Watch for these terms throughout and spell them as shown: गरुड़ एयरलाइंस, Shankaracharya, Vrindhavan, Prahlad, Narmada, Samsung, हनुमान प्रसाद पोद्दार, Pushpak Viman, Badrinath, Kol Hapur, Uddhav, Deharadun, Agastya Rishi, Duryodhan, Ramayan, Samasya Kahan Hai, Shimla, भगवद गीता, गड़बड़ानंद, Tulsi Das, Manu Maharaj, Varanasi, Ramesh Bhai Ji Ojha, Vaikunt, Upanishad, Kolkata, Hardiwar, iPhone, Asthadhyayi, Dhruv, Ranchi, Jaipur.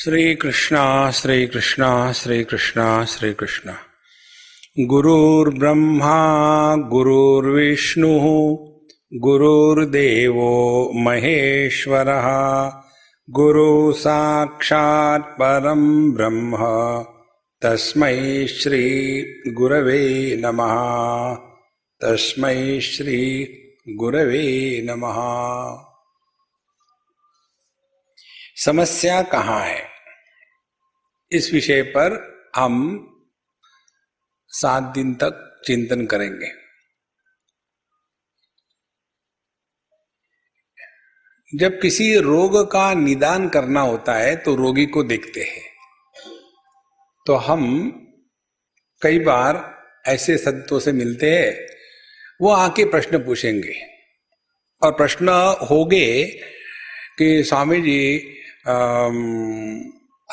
श्री कृष्णा श्री कृष्णा श्री कृष्णा श्री कृष्णा। गुरुर्ब्रह्मा गुरुर्विष्णु गुरुर्देवो महेश्वरः गुरु साक्षात् परं ब्रह्म तस्मै श्री गुरवे नमः। तस्मै श्री गुरवे नमः। समस्या कहाँ है, इस विषय पर हम 7 दिन तक चिंतन करेंगे। जब किसी रोग का निदान करना होता है तो रोगी को देखते हैं, तो हम कई बार ऐसे संतों से मिलते हैं, वो आके प्रश्न पूछेंगे और प्रश्न होंगे कि स्वामी जी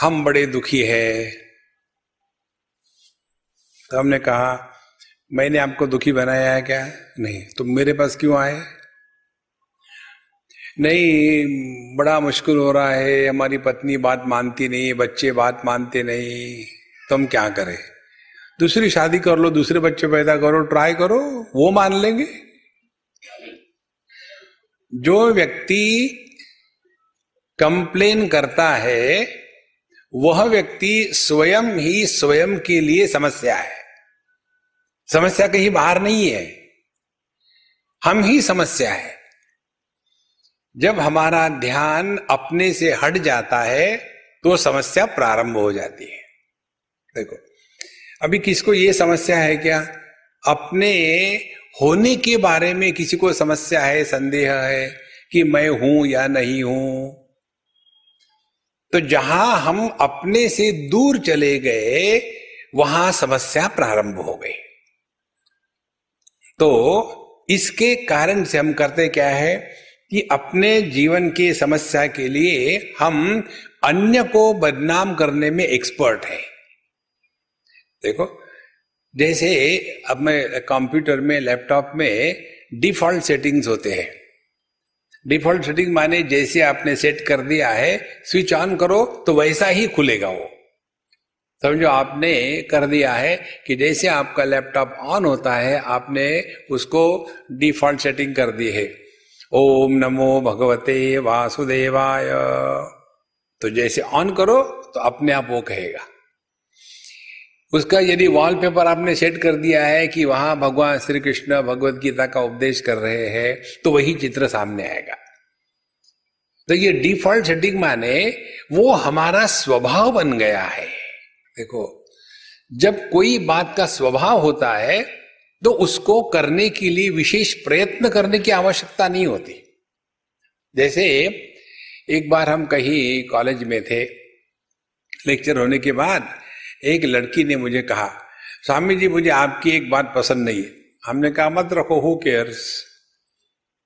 हम बड़े दुखी हैं। तो हमने कहा, मैंने आपको दुखी बनाया है क्या? नहीं। तुम मेरे पास क्यों आए? नहीं, बड़ा मुश्किल हो रहा है, हमारी पत्नी बात मानती नहीं, बच्चे बात मानते नहीं, तो हम क्या करें? दूसरी शादी कर लो, दूसरे बच्चे पैदा करो, ट्राई करो, वो मान लेंगे। जो व्यक्ति कंप्लेन करता है वह व्यक्ति स्वयं ही स्वयं के लिए समस्या है। समस्या कहीं बाहर नहीं है, हम ही समस्या है। जब हमारा ध्यान अपने से हट जाता है तो समस्या प्रारंभ हो जाती है। देखो अभी किसको ये समस्या है क्या? अपने होने के बारे में किसी को समस्या है, संदेह है कि मैं हूं या नहीं हूं। तो जहां हम अपने से दूर चले गए वहां समस्या प्रारंभ हो गई। तो इसके कारण से हम करते क्या है कि अपने जीवन की समस्या के लिए हम अन्य को बदनाम करने में एक्सपर्ट हैं। देखो जैसे अब मैं कंप्यूटर में, लैपटॉप में डिफॉल्ट सेटिंग्स होते हैं। डिफॉल्ट सेटिंग माने जैसे आपने सेट कर दिया है, स्विच ऑन करो तो वैसा ही खुलेगा वो। समझो आपने कर दिया है कि जैसे आपका लैपटॉप ऑन होता है आपने उसको डिफॉल्ट सेटिंग कर दी है, ओम नमो भगवते वासुदेवाय। तो जैसे ऑन करो तो अपने आप वो कहेगा। उसका यदि वॉलपेपर आपने सेट कर दिया है कि वहां भगवान श्री कृष्ण भगवद गीता का उपदेश कर रहे हैं तो वही चित्र सामने आएगा। तो ये डिफॉल्ट सेटिंग माने वो हमारा स्वभाव बन गया है। देखो जब कोई बात का स्वभाव होता है तो उसको करने के लिए विशेष प्रयत्न करने की आवश्यकता नहीं होती। जैसे एक बार हम कहीं कॉलेज में थे, लेक्चर होने के बाद एक लड़की ने मुझे कहा, स्वामी जी मुझे आपकी एक बात पसंद नहीं है। हमने कहा मत रखो, हू केयर्स।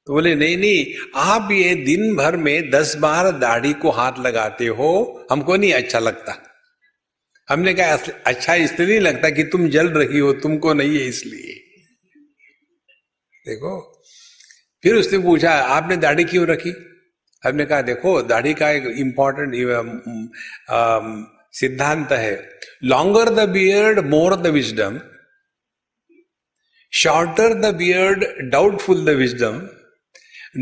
तो बोले नहीं, आप ये दिन भर में 10 बार दाढ़ी को हाथ लगाते हो, हमको नहीं अच्छा लगता। हमने कहा अच्छा इसलिए नहीं लगता कि तुम जल रही हो, तुमको नहीं है इसलिए। देखो फिर उसने पूछा आपने दाढ़ी क्यों रखी? हमने कहा देखो दाढ़ी का एक इम्पॉर्टेंट सिद्धांत है, longer the beard more the wisdom, shorter the beard doubtful the wisdom,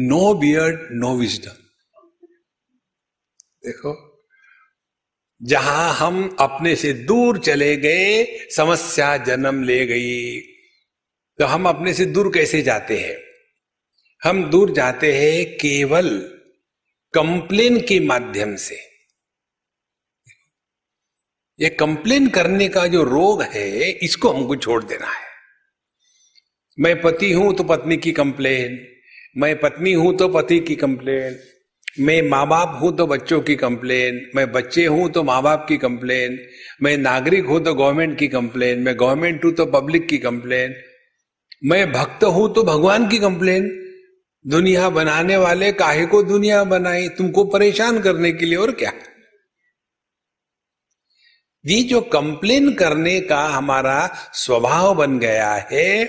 no beard no wisdom. देखो जहां हम अपने से दूर चले गए समस्या जन्म ले गई। तो हम अपने से दूर कैसे जाते हैं? हम दूर जाते हैं केवल कंप्लेन के माध्यम से। ये कंप्लेन करने का जो रोग है इसको हमको छोड़ देना है। मैं पति हूं तो पत्नी की कंप्लेन, मैं पत्नी हूं तो पति की कंप्लेन, मैं माँ बाप हूं तो बच्चों की कंप्लेन, मैं बच्चे हूं तो माँ बाप की कंप्लेन, मैं नागरिक हूं तो गवर्नमेंट की कंप्लेन, मैं गवर्नमेंट हूं तो पब्लिक की कंप्लेन, मैं भक्त हूं तो भगवान की कंप्लेन। दुनिया बनाने वाले काहे को दुनिया बनाई, तुमको परेशान करने के लिए और क्या? ये जो कंप्लेन करने का हमारा स्वभाव बन गया है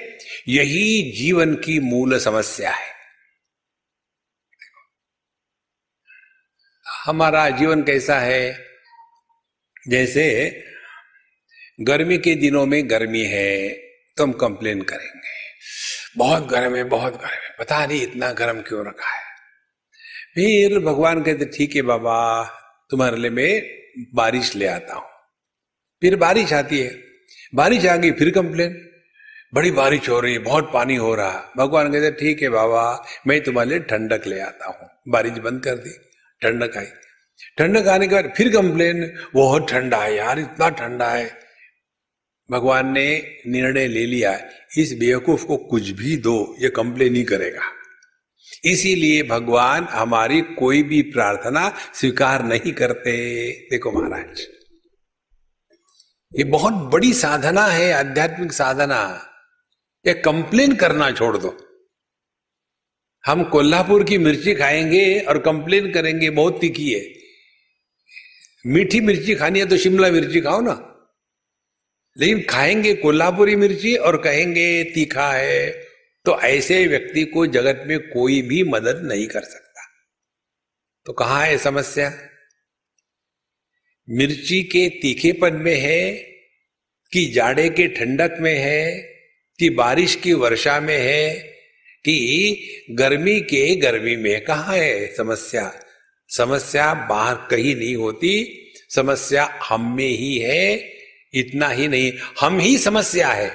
यही जीवन की मूल समस्या है। हमारा जीवन कैसा है? जैसे गर्मी के दिनों में गर्मी है तो हम कंप्लेन करेंगे, बहुत गर्म है, पता नहीं इतना गर्म क्यों रखा है। फिर भगवान कहते ठीक है बाबा, तुम्हारे लिए मैं बारिश ले आता हूं। फिर बारिश आती है, बारिश आ गई, फिर कंप्लेन, बड़ी बारिश हो रही है, बहुत पानी हो रहा। भगवान कहते ठीक है बाबा, मैं तुम्हारे लिए ठंडक ले आता हूँ। बारिश बंद कर दी, ठंडक आई, ठंडक आने के बाद फिर कंप्लेन, बहुत ठंडा है यार, इतना ठंडा है। भगवान ने निर्णय ले लिया इस बेवकूफ को कुछ भी दो, ये कंप्लेन ही करेगा। इसीलिए भगवान हमारी कोई भी प्रार्थना स्वीकार नहीं करते। देखो महाराज, ये बहुत बड़ी साधना है, आध्यात्मिक साधना। ये कंप्लेन करना छोड़ दो। हम कोल्हापुर की मिर्ची खाएंगे और कंप्लेन करेंगे बहुत तीखी है। मीठी मिर्ची खानी है तो शिमला मिर्ची खाओ ना, लेकिन खाएंगे कोल्हापुरी मिर्ची और कहेंगे तीखा है। तो ऐसे व्यक्ति को जगत में कोई भी मदद नहीं कर सकता। तो कहाँ है समस्या? मिर्ची के तीखेपन में है कि जाड़े के ठंडक में है कि बारिश की वर्षा में है कि गर्मी के गर्मी में? कहाँ है समस्या? समस्या बाहर कहीं नहीं होती, समस्या हम में ही है। इतना ही नहीं, हम ही समस्या है।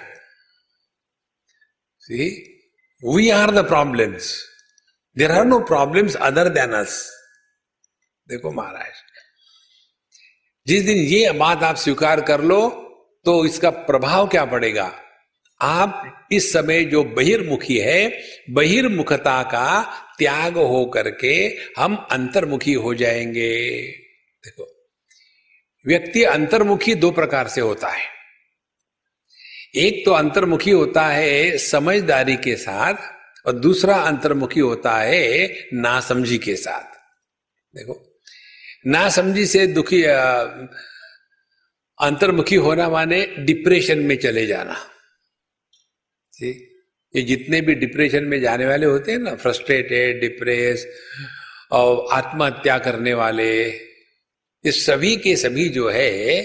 See, we are the problems. There are no problems other than us. देखो महाराज, जिस दिन ये बात आप स्वीकार कर लो तो इसका प्रभाव क्या पड़ेगा? आप इस समय जो बहिर्मुखी है, बहिर्मुखता का त्याग हो करके हम अंतर्मुखी हो जाएंगे। देखो, व्यक्ति अंतर्मुखी दो प्रकार से होता है। एक तो अंतर्मुखी होता है समझदारी के साथ और दूसरा अंतर्मुखी होता है नासमझी के साथ। देखो, नासमझी से दुखी अंतर्मुखी होना माने डिप्रेशन में चले जाना। ठीक, ये जितने भी डिप्रेशन में जाने वाले होते हैं ना, फ्रस्ट्रेटेड, डिप्रेस और आत्महत्या करने वाले, ये सभी के सभी जो है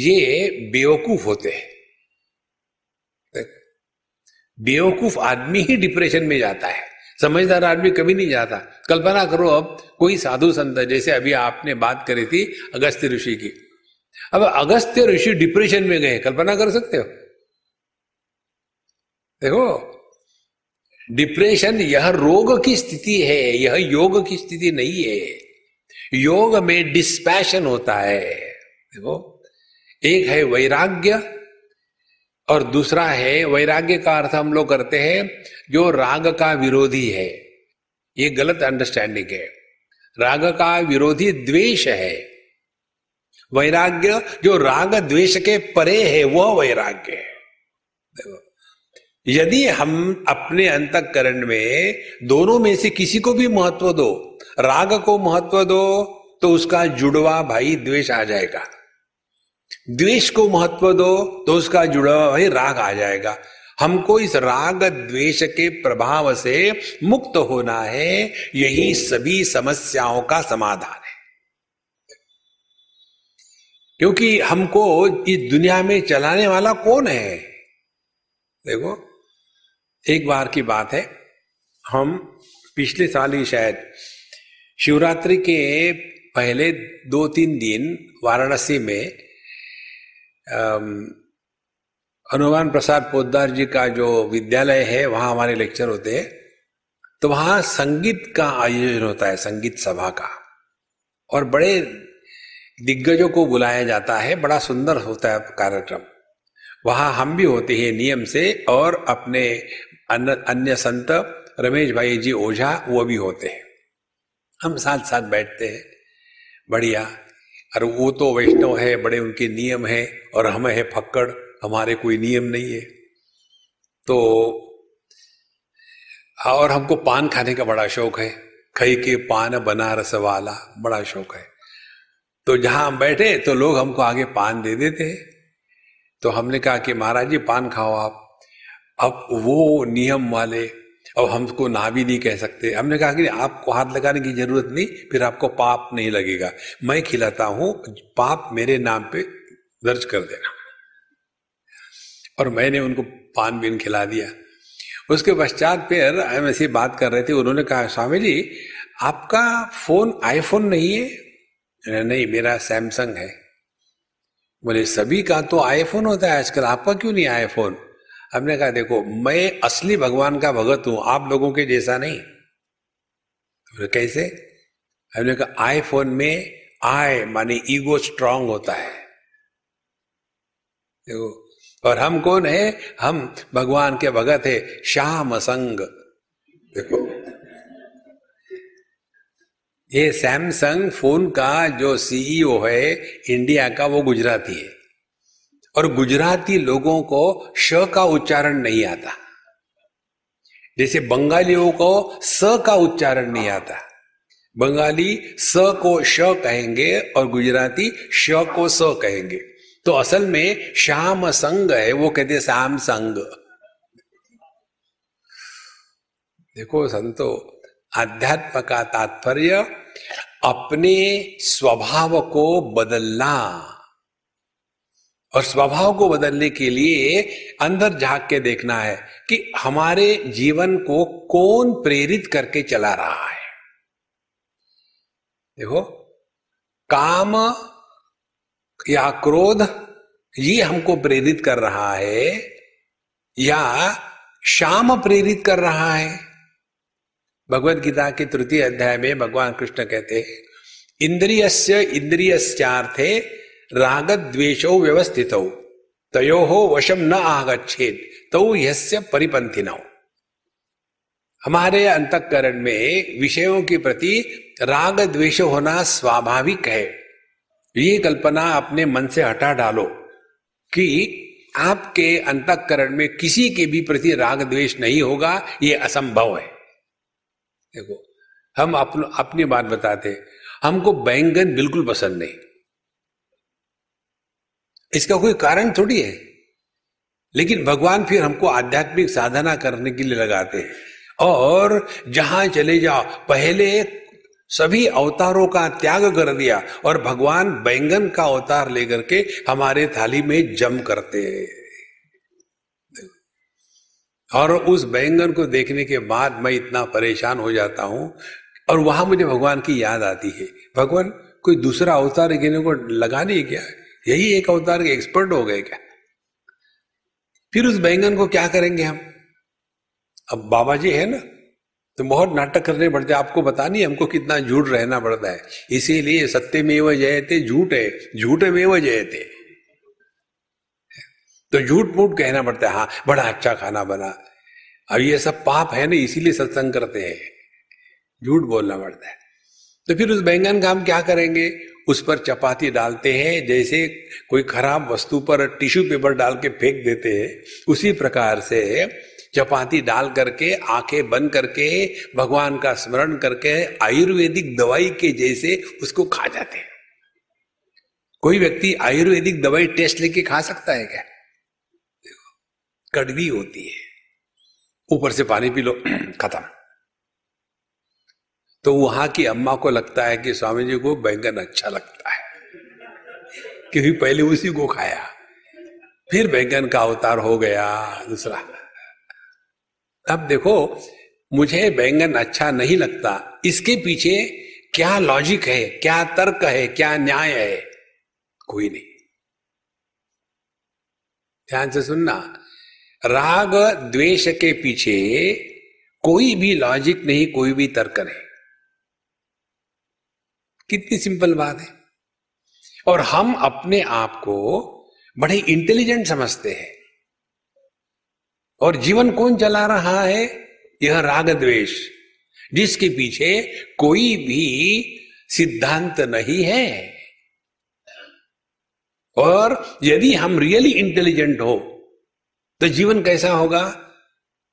ये बेवकूफ होते हैं। बेवकूफ आदमी ही डिप्रेशन में जाता है, समझदार आदमी कभी नहीं जाता। कल्पना करो, अब कोई साधु संत, जैसे अभी आपने बात करी थी अगस्त्य ऋषि की, अब अगस्त्य ऋषि डिप्रेशन में गए, कल्पना कर सकते हो? देखो, डिप्रेशन यह रोग की स्थिति है, यह योग की स्थिति नहीं है। योग में डिस्पैशन होता है। देखो, एक है वैराग्य और दूसरा है, वैराग्य का अर्थ हम लोग करते हैं जो राग का विरोधी है। ये गलत अंडरस्टैंडिंग है। राग का विरोधी द्वेष है, वैराग्य जो राग द्वेष के परे है वह वैराग्य है। देखो, यदि हम अपने अंतःकरण में दोनों में से किसी को भी महत्व दो, राग को महत्व दो तो उसका जुड़वा भाई द्वेष आ जाएगा, द्वेष को महत्व दो तो उसका जुड़वा भाई राग आ जाएगा। हमको इस राग द्वेष के प्रभाव से मुक्त होना है, यही सभी समस्याओं का समाधान है। क्योंकि हमको इस दुनिया में चलाने वाला कौन है? देखो, एक बार की बात है, हम पिछले साल ही शायद शिवरात्रि के पहले 2-3 दिन वाराणसी में हनुमान प्रसाद पोद्दार जी का जो विद्यालय है वहाँ हमारे लेक्चर होते हैं। तो वहाँ संगीत का आयोजन होता है, संगीत सभा का, और बड़े दिग्गजों को बुलाया जाता है। बड़ा सुंदर होता है कार्यक्रम। वहाँ हम भी होते हैं नियम से, और अपने अन्य संत रमेश भाई जी ओझा वो भी होते हैं। हम साथ साथ बैठते हैं, बढ़िया। और वो तो वैष्णव है, बड़े उनके नियम है, और हम है फक्कड़, हमारे कोई नियम नहीं है। तो और हमको पान खाने का बड़ा शौक है, खई के पान बनारस वाला, बड़ा शौक है। तो जहां हम बैठे तो लोग हमको आगे पान दे देते हैं। तो हमने कहा कि महाराज जी पान खाओ आप। अब वो नियम वाले और हमको ना भी नहीं कह सकते। हमने कहा कि आपको हाथ लगाने की जरूरत नहीं, फिर आपको पाप नहीं लगेगा, मैं खिलाता हूं, पाप मेरे नाम पे दर्ज कर देना। और मैंने उनको पान बीन खिला दिया। उसके पश्चात फिर हम ऐसी बात कर रहे थे, उन्होंने कहा स्वामी जी आपका फोन आईफोन नहीं है? नहीं, मेरा सैमसंग है। बोले सभी का तो आईफोन होता है आजकल, आपका क्यों नहीं आईफोन? हमने कहा देखो मैं असली भगवान का भगत हूं, आप लोगों के जैसा नहीं। तो कैसे? हमने कहा आईफोन में आई माने ईगो स्ट्रांग होता है, देखो, और हम कौन है, हम भगवान के भगत है, श्याम संग। देखो ये सैमसंग फोन का जो सीईओ है इंडिया का, वो गुजराती है, और गुजराती लोगों को श का उच्चारण नहीं आता, जैसे बंगालियों को स का उच्चारण नहीं आता। बंगाली स को श कहेंगे और गुजराती श को स कहेंगे। तो असल में श्याम संग है, वो कहते हैं श्याम संग। देखो संतो, आध्यात्म का तात्पर्य अपने स्वभाव को बदलना, और स्वभाव को बदलने के लिए अंदर झांक के देखना है कि हमारे जीवन को कौन प्रेरित करके चला रहा है। देखो काम या क्रोध ये हमको प्रेरित कर रहा है, या श्याम प्रेरित कर रहा है। भगवद गीता के 3 अध्याय में भगवान कृष्ण कहते हैं इंद्रियस्य इंद्रियस्यार्थे राग द्वेषो व्यवस्थितौ तयोः वशम न आगच्छेत् तौ यस्य परिपंथिनौ। हमारे अंतःकरण में विषयों के प्रति राग द्वेष होना स्वाभाविक है। ये कल्पना अपने मन से हटा डालो कि आपके अंतःकरण में किसी के भी प्रति राग द्वेष नहीं होगा, ये असंभव है। देखो हम अपनी बात बताते, हमको बैंगन बिल्कुल पसंद नहीं, इसका कोई कारण थोड़ी है, लेकिन भगवान फिर हमको आध्यात्मिक साधना करने के लिए लगाते हैं। और जहां चले जाओ, पहले सभी अवतारों का त्याग कर दिया और भगवान बैंगन का अवतार लेकर के हमारे थाली में जम करते हैं। और उस बैंगन को देखने के बाद मैं इतना परेशान हो जाता हूं, और वहां मुझे भगवान की याद आती है, भगवान कोई दूसरा अवतार लेने को लगा नहीं क्या, यही एक अवतार के एक्सपर्ट हो गए क्या? फिर उस बैंगन को क्या करेंगे हम? अब बाबा जी है ना, तो बहुत नाटक करने पड़ते हैं। आपको पता नहीं हमको कितना झूठ रहना पड़ता है, इसीलिए सत्यमेव जयते झूठ है, झूठमेव जयते, तो झूठ मूठ कहना पड़ता है। हाँ बड़ा अच्छा खाना बना, अब ये सब पाप है ना, इसीलिए सत्संग करते हैं, झूठ बोलना पड़ता है। तो फिर उस बैंगन का हम क्या करेंगे, उस पर चपाती डालते हैं, जैसे कोई खराब वस्तु पर टिश्यू पेपर डाल के फेंक देते हैं, उसी प्रकार से चपाती डाल करके आंखें बंद करके भगवान का स्मरण करके आयुर्वेदिक दवाई के जैसे उसको खा जाते हैं। कोई व्यक्ति आयुर्वेदिक दवाई टेस्ट लेके खा सकता है क्या? कड़वी होती है, ऊपर से पानी पी लो खत्म। तो वहां की अम्मा को लगता है कि स्वामी जी को बैंगन अच्छा लगता है, क्योंकि पहले उसी को खाया, फिर बैंगन का अवतार हो गया दूसरा। अब देखो मुझे बैंगन अच्छा नहीं लगता, इसके पीछे क्या लॉजिक है, क्या तर्क है, क्या न्याय है? कोई नहीं। ध्यान से सुनना, राग द्वेष के पीछे कोई भी लॉजिक नहीं, कोई भी तर्क नहीं। कितनी सिंपल बात है। और हम अपने आप को बड़े इंटेलिजेंट समझते हैं, और जीवन कौन चला रहा है? यह राग द्वेष, जिसके पीछे कोई भी सिद्धांत नहीं है। और यदि हम रियली इंटेलिजेंट हो तो जीवन कैसा होगा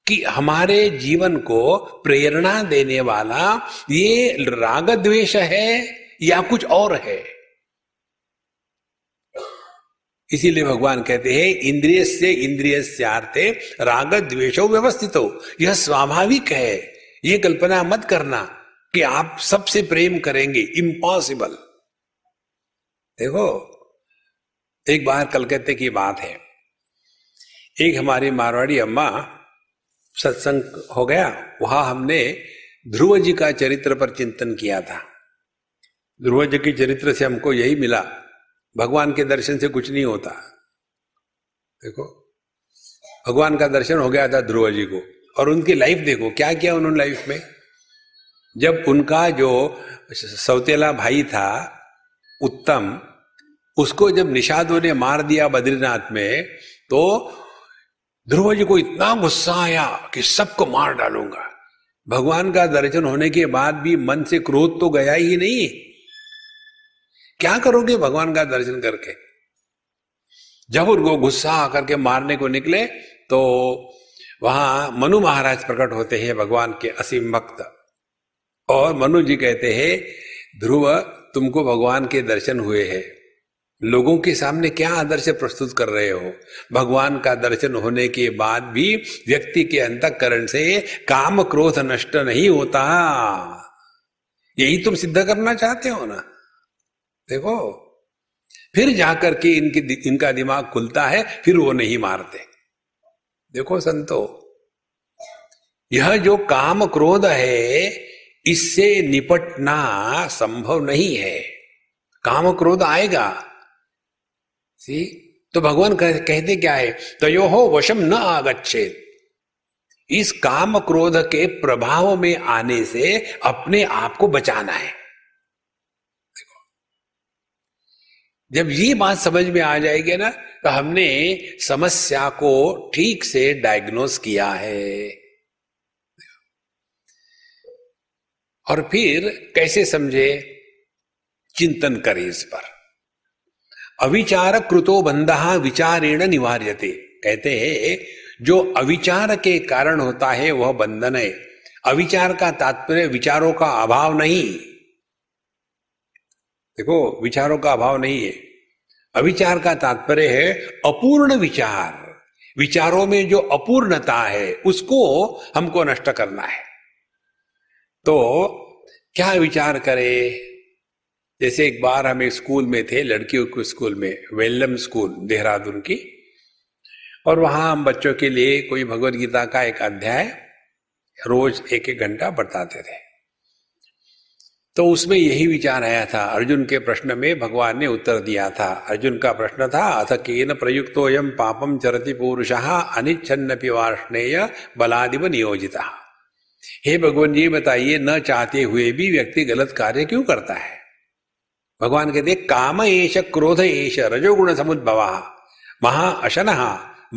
कि हमारे जीवन को प्रेरणा देने वाला ये राग द्वेष है या कुछ और है, इसीलिए भगवान कहते हैं इंद्रियस्य इंद्रियस्यार्थे राग द्वेषो व्यवस्थितो। यह स्वाभाविक है, यह कल्पना मत करना कि आप सबसे प्रेम करेंगे, इम्पॉसिबल। देखो एक बार कलकत्ते की बात है, एक हमारी मारवाड़ी अम्मा सत्संग हो गया, वहां हमने ध्रुव जी का चरित्र पर चिंतन किया था। ध्रुव जी के चरित्र से हमको यही मिला, भगवान के दर्शन से कुछ नहीं होता। देखो भगवान का दर्शन हो गया था ध्रुव जी को, और उनकी लाइफ देखो क्या किया उन्होंने लाइफ में। जब उनका जो सौतेला भाई था उत्तम, उसको जब निषादों ने मार दिया बद्रीनाथ में, तो ध्रुव जी को इतना गुस्सा आया कि सबको मार डालूंगा। भगवान का दर्शन होने के बाद भी मन से क्रोध तो गया ही नहीं। क्या करोगे भगवान का दर्शन करके? जब उनको गुस्सा आकर के मारने को निकले तो वहां मनु महाराज प्रकट होते हैं, भगवान के असीम भक्त। और मनु जी कहते हैं, ध्रुव तुमको भगवान के दर्शन हुए हैं, लोगों के सामने क्या आदर्श प्रस्तुत कर रहे हो? भगवान का दर्शन होने के बाद भी व्यक्ति के अंतःकरण से काम क्रोध नष्ट नहीं होता, यही तुम सिद्ध करना चाहते हो ना। देखो फिर जाकर के इनका दिमाग खुलता है, फिर वो नहीं मारते। देखो संतो, यह जो काम क्रोध है इससे निपटना संभव नहीं है, काम क्रोध आएगा। तो भगवान कहते क्या है, तयोः वशम न आगच्छेत्। इस काम क्रोध के प्रभाव में आने से अपने आप को बचाना है। देखो जब ये बात समझ में आ जाएगी ना, तो हमने समस्या को ठीक से डायग्नोस किया है। और फिर कैसे समझे, चिंतन करें इस पर। अविचार कृतो बंधः विचारेण निवार्यते। कहते हैं जो अविचार के कारण होता है वह बंधन है। अविचार का तात्पर्य विचारों का अभाव नहीं। देखो विचारों का अभाव नहीं है, अविचार का तात्पर्य है अपूर्ण विचार। विचारों में जो अपूर्णता है उसको हमको नष्ट करना है। तो क्या विचार करें? जैसे एक बार हम एक स्कूल में थे, लड़कियों के स्कूल में, वेल्लम स्कूल देहरादून की, और वहां हम बच्चों के लिए कोई भगवद गीता का एक अध्याय रोज एक एक घंटा बताते थे। तो उसमें यही विचार आया था, अर्जुन के प्रश्न में भगवान ने उत्तर दिया था। अर्जुन का प्रश्न था, अथ केन प्रयुक्तोऽयं पापं चरति पुरुषः अनिच्छन्नपि वार्ष्णेय बलादिव नियोजितः। हे भगवान जी बताइए, न चाहते हुए भी व्यक्ति गलत कार्य क्यों करता है? भगवान कहते काम एष क्रोध एष रजोगुण समुद्भवः महा अशनः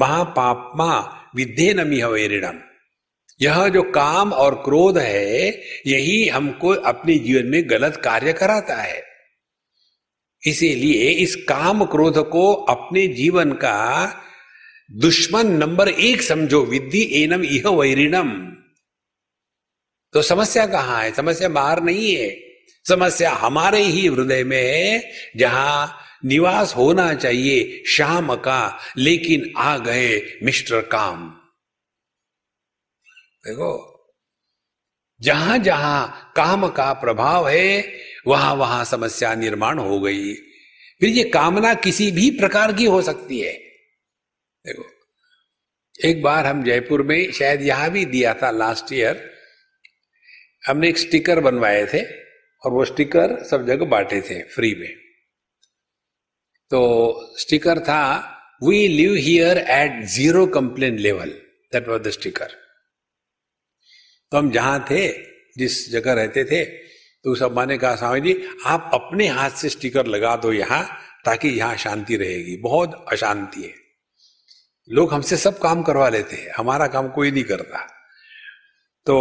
महापाप्मा विद्धेनमिह वैरिणम्। यह जो काम और क्रोध है यही हमको अपने जीवन में गलत कार्य कराता है। इसीलिए इस काम क्रोध को अपने जीवन का दुश्मन नंबर 1 समझो, विद्धि एनम इह वैरिणम्। तो समस्या कहाँ है? समस्या बाहर नहीं है, समस्या हमारे ही हृदय में है, जहां निवास होना चाहिए श्याम का, लेकिन आ गए मिस्टर काम। देखो जहां जहां काम का प्रभाव है वहां वहां समस्या निर्माण हो गई। फिर ये कामना किसी भी प्रकार की हो सकती है। देखो एक बार हम जयपुर में, शायद यहां भी दिया था लास्ट ईयर, हमने एक स्टिकर बनवाए थे और वो स्टिकर सब जगह बांटे थे फ्री में। तो स्टिकर था, we live here at 0 complain level, that was the sticker. तो हम जहां थे, जिस जगह रहते थे, तो उस अम्मा ने कहा, स्वामी जी आप अपने हाथ से स्टिकर लगा दो यहाँ, ताकि यहाँ शांति रहेगी, बहुत अशांति है। लोग हमसे सब काम करवा लेते हैं, हमारा काम कोई नहीं करता। तो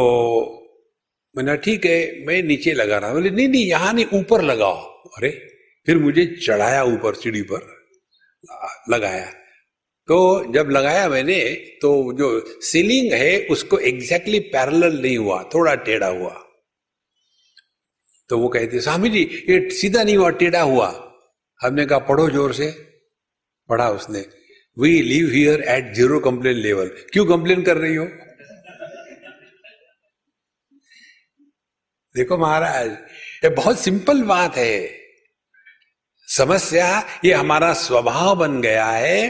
मैंने ठीक है, मैं नीचे लगा रहा हूं। बोले नहीं नहीं यहां नहीं, ऊपर लगाओ। अरे फिर मुझे चढ़ाया, ऊपर सीढ़ी पर लगाया। तो जब लगाया मैंने, तो जो सीलिंग है उसको एग्जैक्टली पैरेलल नहीं हुआ, थोड़ा टेढ़ा हुआ। तो वो कहते स्वामी जी ये सीधा नहीं हुआ, टेढ़ा हुआ। हमने कहा पढ़ो जोर से। पढ़ा उसने, we live here at zero complain level, क्यों कंप्लेन कर रही हो? देखो महाराज, ये बहुत सिंपल बात है। समस्या ये हमारा स्वभाव बन गया है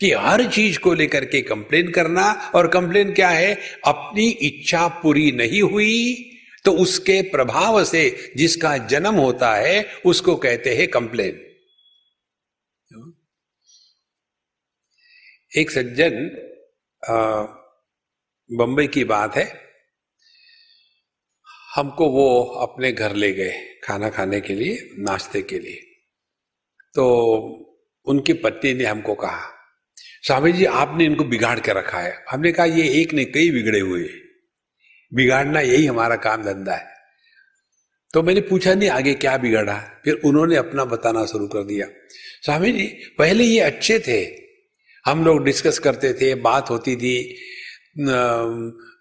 कि हर चीज को लेकर के कंप्लेन करना, और कंप्लेन क्या है? अपनी इच्छा पूरी नहीं हुई तो उसके प्रभाव से जिसका जन्म होता है उसको कहते हैं कंप्लेन। एक सज्जन, बंबई की बात है, हमको वो अपने घर ले गए खाना खाने के लिए, नाश्ते के लिए। तो उनकी पत्नी ने हमको कहा, स्वामी जी आपने इनको बिगाड़ के रखा है। हमने कहा ये एक ने कई बिगड़े हुए हैं, बिगाड़ना यही हमारा काम धंधा है। तो मैंने पूछा नहीं आगे क्या बिगाड़ा, फिर उन्होंने अपना बताना शुरू कर दिया। स्वामी जी पहले ये अच्छे थे, हम लोग डिस्कस करते थे, बात होती थी,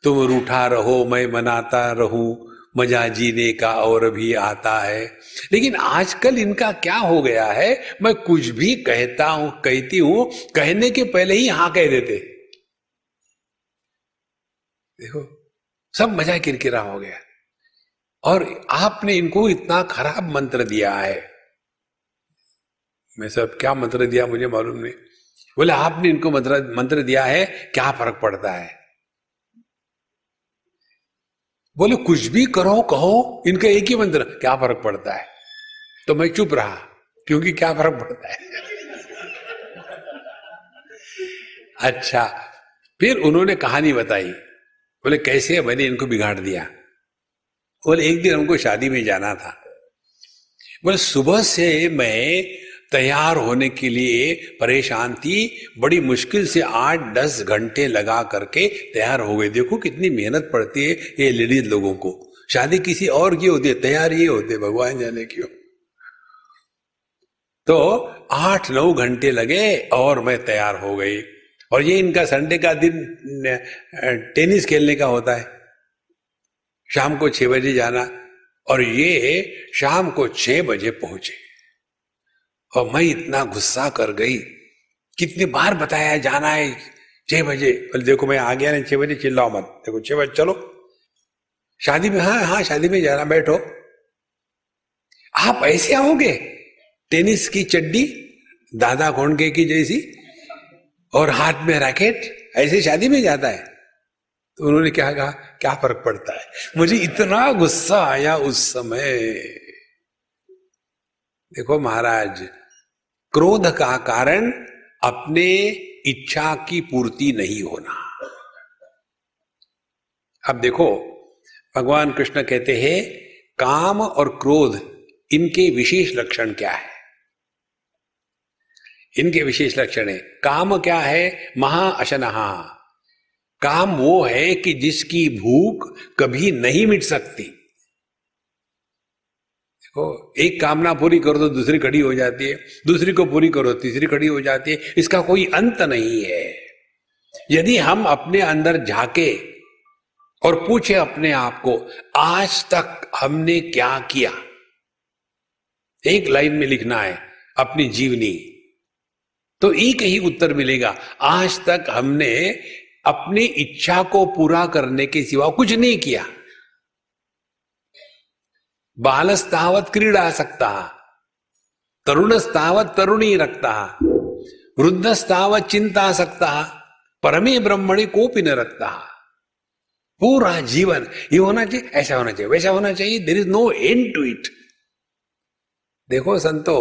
तुम रूठा रहो मैं मनाता रहूं, मजा जीने का और भी आता है। लेकिन आजकल इनका क्या हो गया है, मैं कुछ भी कहती हूं, कहने के पहले ही हां कह देते। देखो सब मजा किरकिरा हो गया, और आपने इनको इतना खराब मंत्र दिया है। मैं सब क्या मंत्र दिया मुझे मालूम नहीं। बोले आपने इनको मंत्र दिया है, क्या फर्क पड़ता है। बोले कुछ भी करो कहो, इनका एक ही मंत्र, क्या फर्क पड़ता है। तो मैं चुप रहा, क्योंकि क्या फर्क पड़ता है। अच्छा, फिर उन्होंने कहानी बताई। बोले कैसे मैंने इनको बिगाड़ दिया। बोले एक दिन हमको शादी में जाना था। बोले सुबह से मैं तैयार होने के लिए परेशान थी, बड़ी मुश्किल से 8-10 घंटे लगा करके तैयार हो गई। देखो कितनी मेहनत पड़ती है ये लेडीज लोगों को, शादी किसी और की होती है, तैयार ये होते भगवान जाने क्यों। तो 8-9 घंटे लगे और मैं तैयार हो गई। और ये इनका संडे का दिन टेनिस खेलने का होता है, शाम को 6 बजे जाना, और ये शाम को 6 बजे पहुंचे। और मैं इतना गुस्सा कर गई, कितनी बार बताया जाना है 6 बजे। देखो मैं आ गया ना 6 बजे, चिल्लाओ मत, देखो 6 बजे चलो शादी में, हाँ शादी में जाना, बैठो। आप ऐसे आओगे टेनिस की चड्डी दादा खोंडके की जैसी और हाथ में रैकेट, ऐसे शादी में जाता है। तो उन्होंने क्या कहा, क्या फर्क पड़ता है। मुझे इतना गुस्सा आया उस समय। देखो महाराज, क्रोध का कारण अपने इच्छा की पूर्ति नहीं होना। अब देखो भगवान कृष्ण कहते हैं काम और क्रोध, इनके विशेष लक्षण क्या है। इनके विशेष लक्षण है, काम क्या है, महाअशनहा। काम वो है कि जिसकी भूख कभी नहीं मिट सकती। देखो एक कामना पूरी करो तो दूसरी खड़ी हो जाती है, दूसरी को पूरी करो तीसरी खड़ी हो जाती है, इसका कोई अंत नहीं है। यदि हम अपने अंदर झांके और पूछे अपने आप को, आज तक हमने क्या किया। एक लाइन में लिखना है अपनी जीवनी, तो एक ही उत्तर मिलेगा, आज तक हमने अपनी इच्छा को पूरा करने के सिवा कुछ नहीं किया। बालस्तावत क्रीड़ा सकता, तरुणस्तावत तरुणी रखता, वृद्धस्तावत चिंता सकता, परमे ब्रह्मणी कोपी न रखता। पूरा जीवन ये होना चाहिए, ऐसा होना चाहिए, वैसा होना चाहिए, there is no end to it. देखो संतो,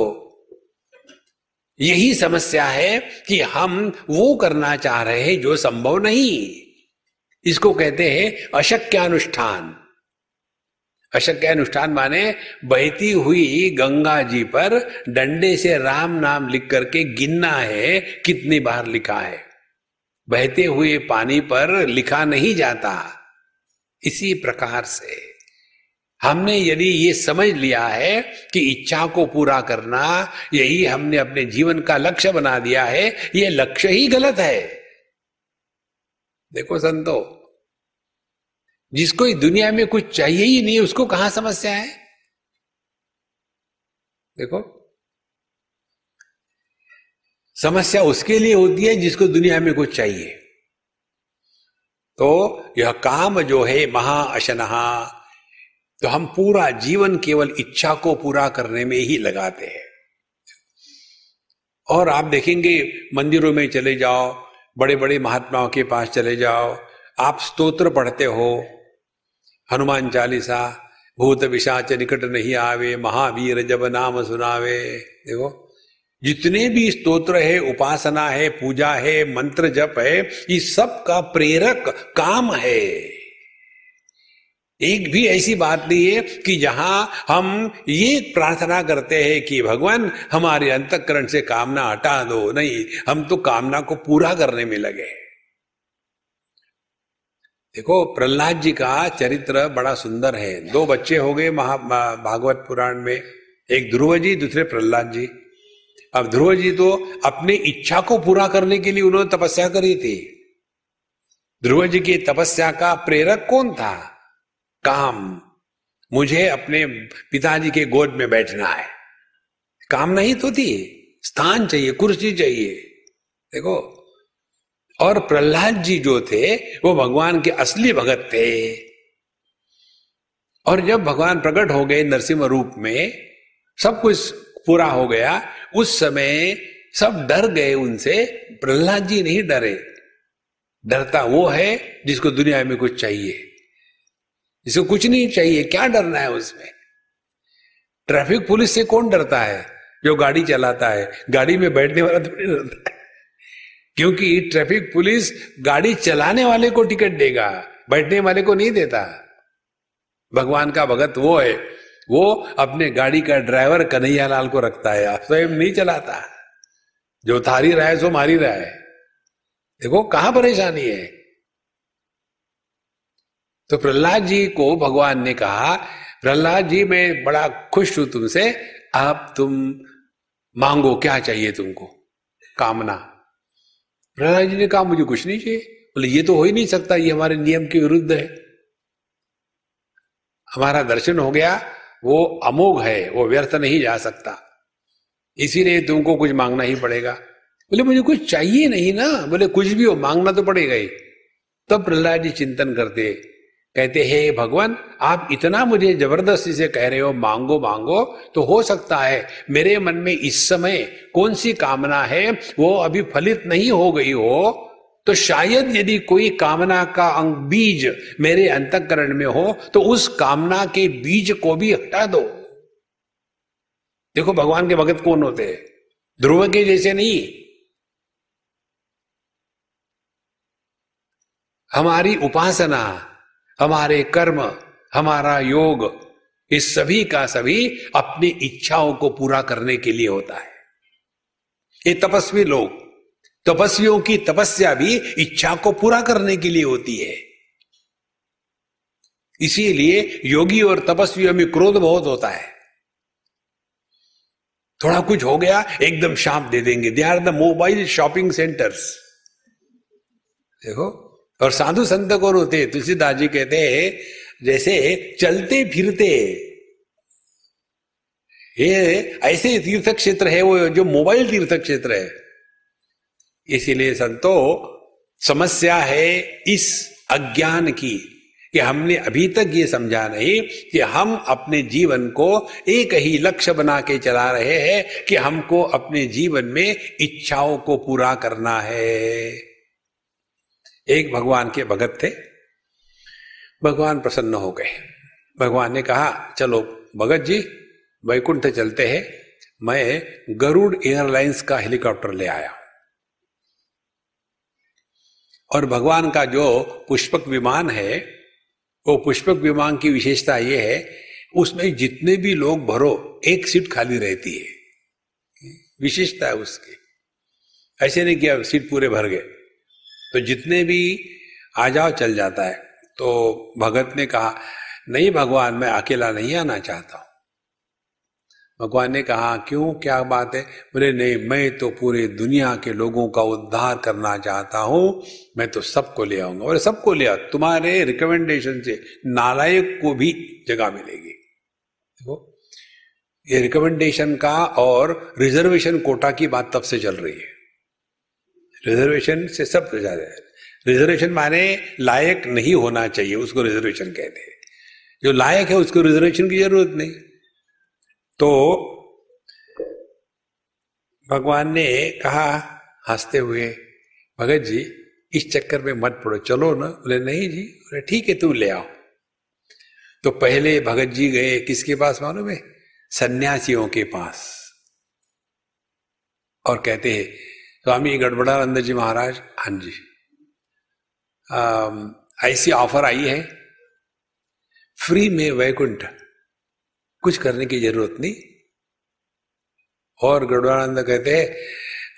यही समस्या है कि हम वो करना चाह रहे हैं जो संभव नहीं। इसको कहते हैं अशक्यानुष्ठान। अशक्यानुष्ठान माने बहती हुई गंगा जी पर डंडे से राम नाम लिख करके गिनना है कितनी बार लिखा है। बहते हुए पानी पर लिखा नहीं जाता। इसी प्रकार से हमने यदि ये समझ लिया है कि इच्छा को पूरा करना यही हमने अपने जीवन का लक्ष्य बना दिया है, ये लक्ष्य ही गलत है। देखो संतो, जिसको दुनिया में कुछ चाहिए ही नहीं उसको कहां समस्या है। देखो समस्या उसके लिए होती है जिसको दुनिया में कुछ चाहिए। तो यह काम जो है महाअशनहा, तो हम पूरा जीवन केवल इच्छा को पूरा करने में ही लगाते हैं। और आप देखेंगे मंदिरों में चले जाओ, बड़े बड़े महात्माओं के पास चले जाओ, आप स्तोत्र पढ़ते हो, हनुमान चालीसा, भूत पिशाच निकट नहीं आवे, महावीर जब नाम सुनावे। देखो जितने भी स्तोत्र है, उपासना है, पूजा है, मंत्र जप है, इस सब का प्रेरक काम है। एक भी ऐसी बात नहीं है कि जहां हम ये प्रार्थना करते हैं कि भगवान हमारे अंतःकरण से कामना हटा दो, नहीं, हम तो कामना को पूरा करने में लगे। देखो प्रहलाद जी का चरित्र बड़ा सुंदर है। दो बच्चे हो गए भागवत पुराण में, एक ध्रुव जी, दूसरे प्रहलाद जी। अब ध्रुव जी तो अपनी इच्छा को पूरा करने के लिए उन्होंने तपस्या करी थी। ध्रुव जी की तपस्या का प्रेरक कौन था? काम, मुझे अपने पिताजी के गोद में बैठना है। काम नहीं तो थी, स्थान चाहिए, कुर्सी चाहिए। देखो, और प्रहलाद जी जो थे वो भगवान के असली भगत थे। और जब भगवान प्रकट हो गए नरसिम्हा रूप में, सब कुछ पूरा हो गया, उस समय सब डर गए उनसे। प्रहलाद जी नहीं डरे, डरता वो है जिसको दुनिया में कुछ चाहिए। जिसको कुछ नहीं चाहिए, क्या डरना है उसमें? ट्रैफिक पुलिस से कौन डरता है? जो गाड़ी चलाता है। गाड़ी में बैठने वाला थोड़ी डरता है, क्योंकि ट्रैफिक पुलिस गाड़ी चलाने वाले को टिकट देगा, बैठने वाले को नहीं देता। भगवान का भगत वो है, वो अपने गाड़ी का ड्राइवर कन्हैया लाल को रखता है, आप स्वयं नहीं चलाता। जो थारी रहा है सो मारी रहा है। देखो कहां परेशानी है। तो प्रहलाद जी को भगवान ने कहा, प्रहलाद जी मैं बड़ा खुश हूं तुमसे, आप तुम मांगो क्या चाहिए तुमको, कामना। प्रहलाद जी ने कहा मुझे कुछ नहीं चाहिए। बोले ये तो हो ही नहीं सकता, ये हमारे नियम के विरुद्ध है। हमारा दर्शन हो गया, वो अमोघ है, वो व्यर्थ नहीं जा सकता, इसीलिए तुमको कुछ मांगना ही पड़ेगा। बोले मुझे कुछ चाहिए नहीं ना। बोले कुछ भी हो, मांगना तो पड़ेगा ही। तब प्रहलाद जी चिंतन करते, कहते हे भगवान, आप इतना मुझे जबरदस्ती से कह रहे हो मांगो मांगो, तो हो सकता है मेरे मन में इस समय कौन सी कामना है वो अभी फलित नहीं हो गई हो, तो शायद यदि कोई कामना का बीज मेरे अंतःकरण में हो तो उस कामना के बीज को भी हटा दो। देखो भगवान के भगत कौन होते हैं, ध्रुव के जैसे नहीं। हमारी उपासना, हमारे कर्म, हमारा योग, इस सभी का सभी अपनी इच्छाओं को पूरा करने के लिए होता है। ये तपस्वी लोग, तपस्वियों की तपस्या भी इच्छा को पूरा करने के लिए होती है। इसीलिए योगी और तपस्वियों में क्रोध बहुत होता है। थोड़ा कुछ हो गया एकदम शाप दे देंगे। They are the mobile shopping centres. देखो, और साधु संत कौन होते? तुलसीदास जी कहते हैं जैसे चलते फिरते, ये ऐसे तीर्थ क्षेत्र है वो, जो मोबाइल तीर्थ क्षेत्र है। इसीलिए संतो, समस्या है इस अज्ञान की कि हमने अभी तक ये समझा नहीं कि हम अपने जीवन को एक ही लक्ष्य बना के चला रहे हैं कि हमको अपने जीवन में इच्छाओं को पूरा करना है। एक भगवान के भगत थे, भगवान प्रसन्न हो गए। भगवान ने कहा चलो भगत जी वैकुंठ चलते हैं, मैं गरुड़ एयरलाइंस का हेलीकॉप्टर ले आया। और भगवान का जो पुष्पक विमान है, वो पुष्पक विमान की विशेषता ये है उसमें जितने भी लोग भरो एक सीट खाली रहती है, विशेषता है उसकी। ऐसे नहीं कि सीट पूरे भर गए, तो जितने भी आ जाओ चल जाता है। तो भगत ने कहा नहीं भगवान, मैं अकेला नहीं आना चाहता हूं। भगवान ने कहा क्यों, क्या बात है? बोले नहीं, मैं तो पूरे दुनिया के लोगों का उद्धार करना चाहता हूं, मैं तो सबको ले आऊंगा। बोले सबको ले आओ, तुम्हारे रिकमेंडेशन से नालायक को भी जगह मिलेगी। देखो ये रिकमेंडेशन का और रिजर्वेशन कोटा की बात तब से चल रही है। रिजर्वेशन से सब ज्यादा है। रिजर्वेशन माने लायक नहीं होना चाहिए, उसको रिजर्वेशन कहते हैं। जो लायक है उसको रिजर्वेशन की जरूरत नहीं। तो भगवान ने कहा हंसते हुए, भगत जी इस चक्कर में मत पड़ो, चलो ना। बोले नहीं जी। बोले ठीक है तुम ले आओ। तो पहले भगत जी गए किसके पास मालूम है? सन्यासियों के पास। और कहते हैं स्वामी गड़बड़ानंद जी महाराज, हाँ जी ऐसी ऑफर आई है, फ्री में वैकुंठ, कुछ करने की जरूरत नहीं। और गड़बड़ानंद कहते हैं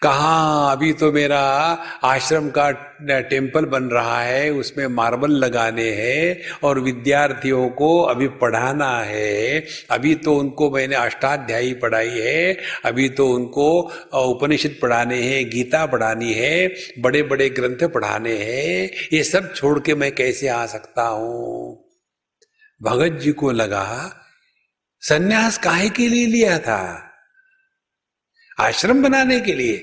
कहाँ, अभी तो मेरा आश्रम का टेम्पल बन रहा है, उसमें मार्बल लगाने हैं और विद्यार्थियों को अभी पढ़ाना है। अभी तो उनको मैंने अष्टाध्यायी पढ़ाई है, अभी तो उनको उपनिषद पढ़ाने हैं, गीता पढ़ानी है, बड़े बड़े ग्रंथ पढ़ाने हैं। ये सब छोड़ के मैं कैसे आ सकता हूँ? भगत जी को लगा सन्यास काहे के लिए लिया था? आश्रम बनाने के लिए,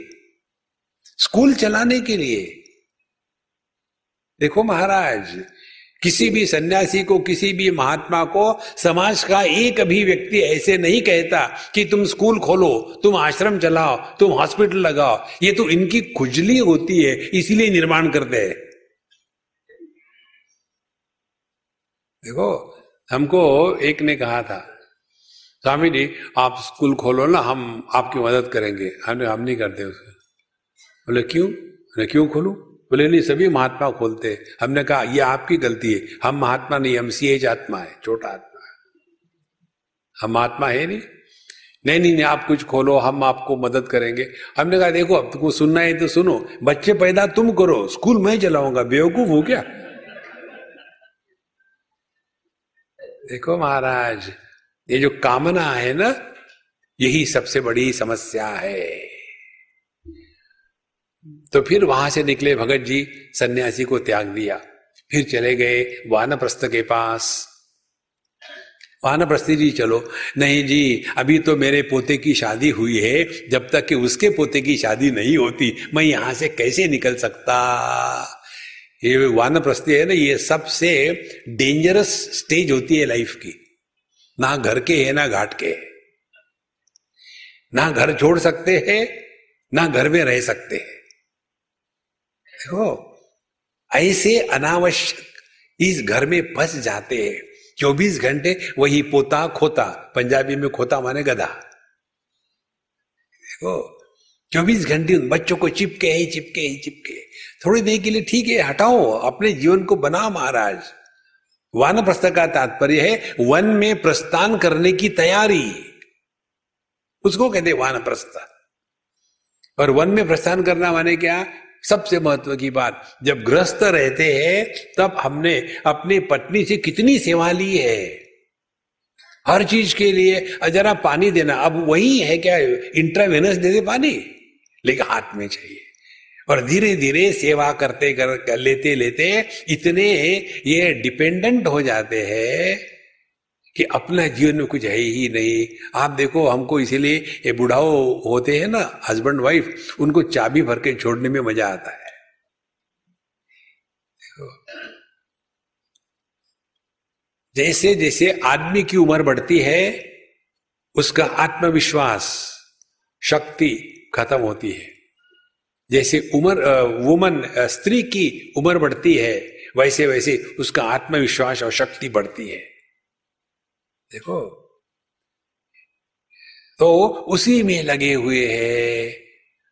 स्कूल चलाने के लिए। देखो महाराज, किसी भी सन्यासी को, किसी भी महात्मा को समाज का एक भी व्यक्ति ऐसे नहीं कहता कि तुम स्कूल खोलो, तुम आश्रम चलाओ, तुम हॉस्पिटल लगाओ। ये तो इनकी खुजली होती है, इसीलिए निर्माण करते हैं। देखो, हमको एक ने कहा था, स्वामी जी आप स्कूल खोलो ना, हम आपकी मदद करेंगे। हम नहीं करते उसको। बोले क्यों? बोले क्यों खोलूं? बोले नहीं, सभी महात्मा खोलते। हमने कहा ये आपकी गलती है, हम महात्मा नहीं, हम सीएच आत्मा है, छोटा आत्मा है, हम महात्मा है नहीं। नहीं नहीं नहीं, आप कुछ खोलो, हम आपको मदद करेंगे। हमने कहा देखो, अब तुमको सुनना है तो सुनो, बच्चे पैदा तुम करो, स्कूल मैं चलाऊंगा, बेवकूफ हो क्या? देखो महाराज, ये जो कामना है ना, यही सबसे बड़ी समस्या है। तो फिर वहां से निकले भगत जी, सन्यासी को त्याग दिया। फिर चले गए वानप्रस्थ के पास। वानप्रस्थ जी चलो। नहीं जी, अभी तो मेरे पोते की शादी हुई है, जब तक कि उसके पोते की शादी नहीं होती मैं यहां से कैसे निकल सकता? ये वानप्रस्थ है ना, ये सबसे डेंजरस स्टेज होती है लाइफ की। ना घर के है ना घाट के है, ना घर छोड़ सकते हैं ना घर में रह सकते हैं। देखो, ऐसे अनावश्यक इस घर में फंस जाते हैं। 24 घंटे वही पोता खोता, पंजाबी में खोता माने गधा। देखो 24 घंटे उन बच्चों को चिपके ही चिपके ही चिपके। थोड़ी देर के लिए ठीक है, हटाओ, अपने जीवन को बनाओ महाराज। वानप्रस्थ का तात्पर्य है वन में प्रस्थान करने की तैयारी, उसको कहते हैं वानप्रस्थ। और वन में प्रस्थान करना माने क्या? सबसे महत्व की बात, जब गृहस्थ रहते हैं तब हमने अपनी पत्नी से कितनी सेवा ली है, हर चीज के लिए। जरा पानी देना, अब वही है क्या, इंट्रावेनस दे दे पानी, लेकिन हाथ में चाहिए। और धीरे धीरे सेवा करते कर लेते लेते इतने ये डिपेंडेंट हो जाते हैं कि अपना जीवन में कुछ है ही नहीं। आप देखो, हमको इसीलिए ये बुढ़ाओ होते हैं ना हस्बैंड वाइफ, उनको चाबी भर के छोड़ने में मजा आता है। जैसे जैसे आदमी की उम्र बढ़ती है उसका आत्मविश्वास शक्ति खत्म होती है। जैसे स्त्री की उम्र बढ़ती है वैसे वैसे उसका आत्मविश्वास और शक्ति बढ़ती है। देखो, तो उसी में लगे हुए हैं।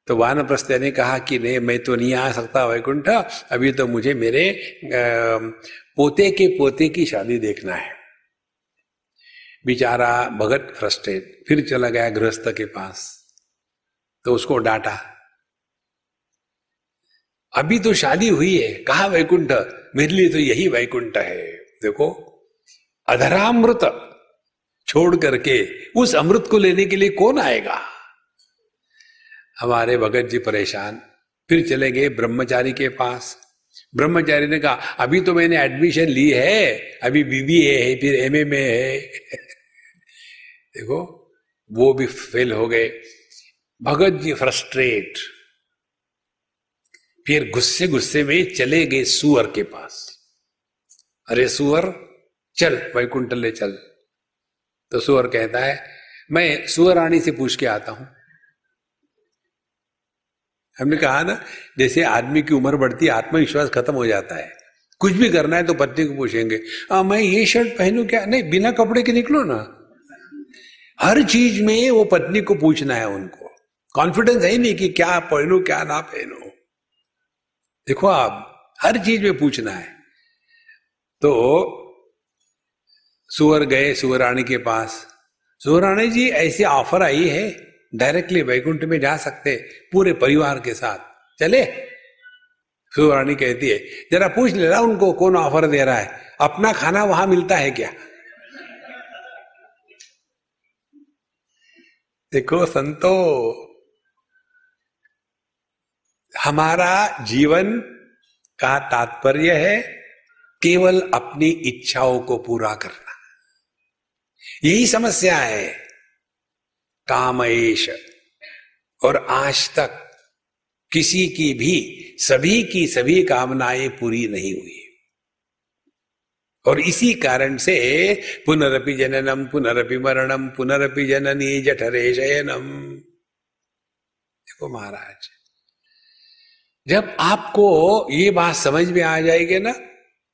तो वानप्रस्थ ने कहा कि नहीं, मैं तो नहीं आ सकता वैकुंठ, अभी तो मुझे मेरे पोते के पोते की शादी देखना है। बेचारा भगत फ्रस्ट्रेट फिर चला गया गृहस्थ के पास। तो उसको डांटा, अभी तो शादी हुई है, कहा वैकुंठ? मेरे लिए तो यही वैकुंठ है। देखो, अधरामृत छोड़ करके उस अमृत को लेने के लिए कौन आएगा? हमारे भगत जी परेशान। फिर चले गए ब्रह्मचारी के पास। ब्रह्मचारी ने कहा अभी तो मैंने एडमिशन ली है, अभी बीबीए है, फिर एमए में है। देखो, वो भी फेल हो गए। भगत जी फ्रस्ट्रेट। फिर गुस्से गुस्से में चले गए सूअर के पास। अरे सूअर चल वैकुंठ ले चल। तो सूअर कहता है मैं सूअर रानी से पूछ के आता हूं। हमने कहा ना जैसे आदमी की उम्र बढ़ती आत्मविश्वास खत्म हो जाता है, कुछ भी करना है तो पत्नी को पूछेंगे मैं ये शर्ट पहनूं क्या, नहीं बिना कपड़े के निकलो ना। हर चीज में वो पत्नी को पूछना है, उनको कॉन्फिडेंस है नहीं कि क्या पहनूं क्या ना पहनूं। देखो आप हर चीज में पूछना है। तो सुअर गए सुअरानी के पास, सुअरानी जी ऐसी ऑफर आई है डायरेक्टली वैकुंठ में जा सकते पूरे परिवार के साथ, चले। सुअरानी कहती है जरा पूछ लेना उनको कौन ऑफर दे रहा है, अपना खाना वहां मिलता है क्या। देखो संतो, हमारा जीवन का तात्पर्य है केवल अपनी इच्छाओं को पूरा करना। यही समस्या है कामएश। और आज तक किसी की भी सभी की सभी कामनाएं पूरी नहीं हुई, और इसी कारण से पुनरपि जननम पुनरपि मरणम पुनरपि जननी जठरे शयनम। देखो महाराज जब आपको ये बात समझ में आ जाएगी ना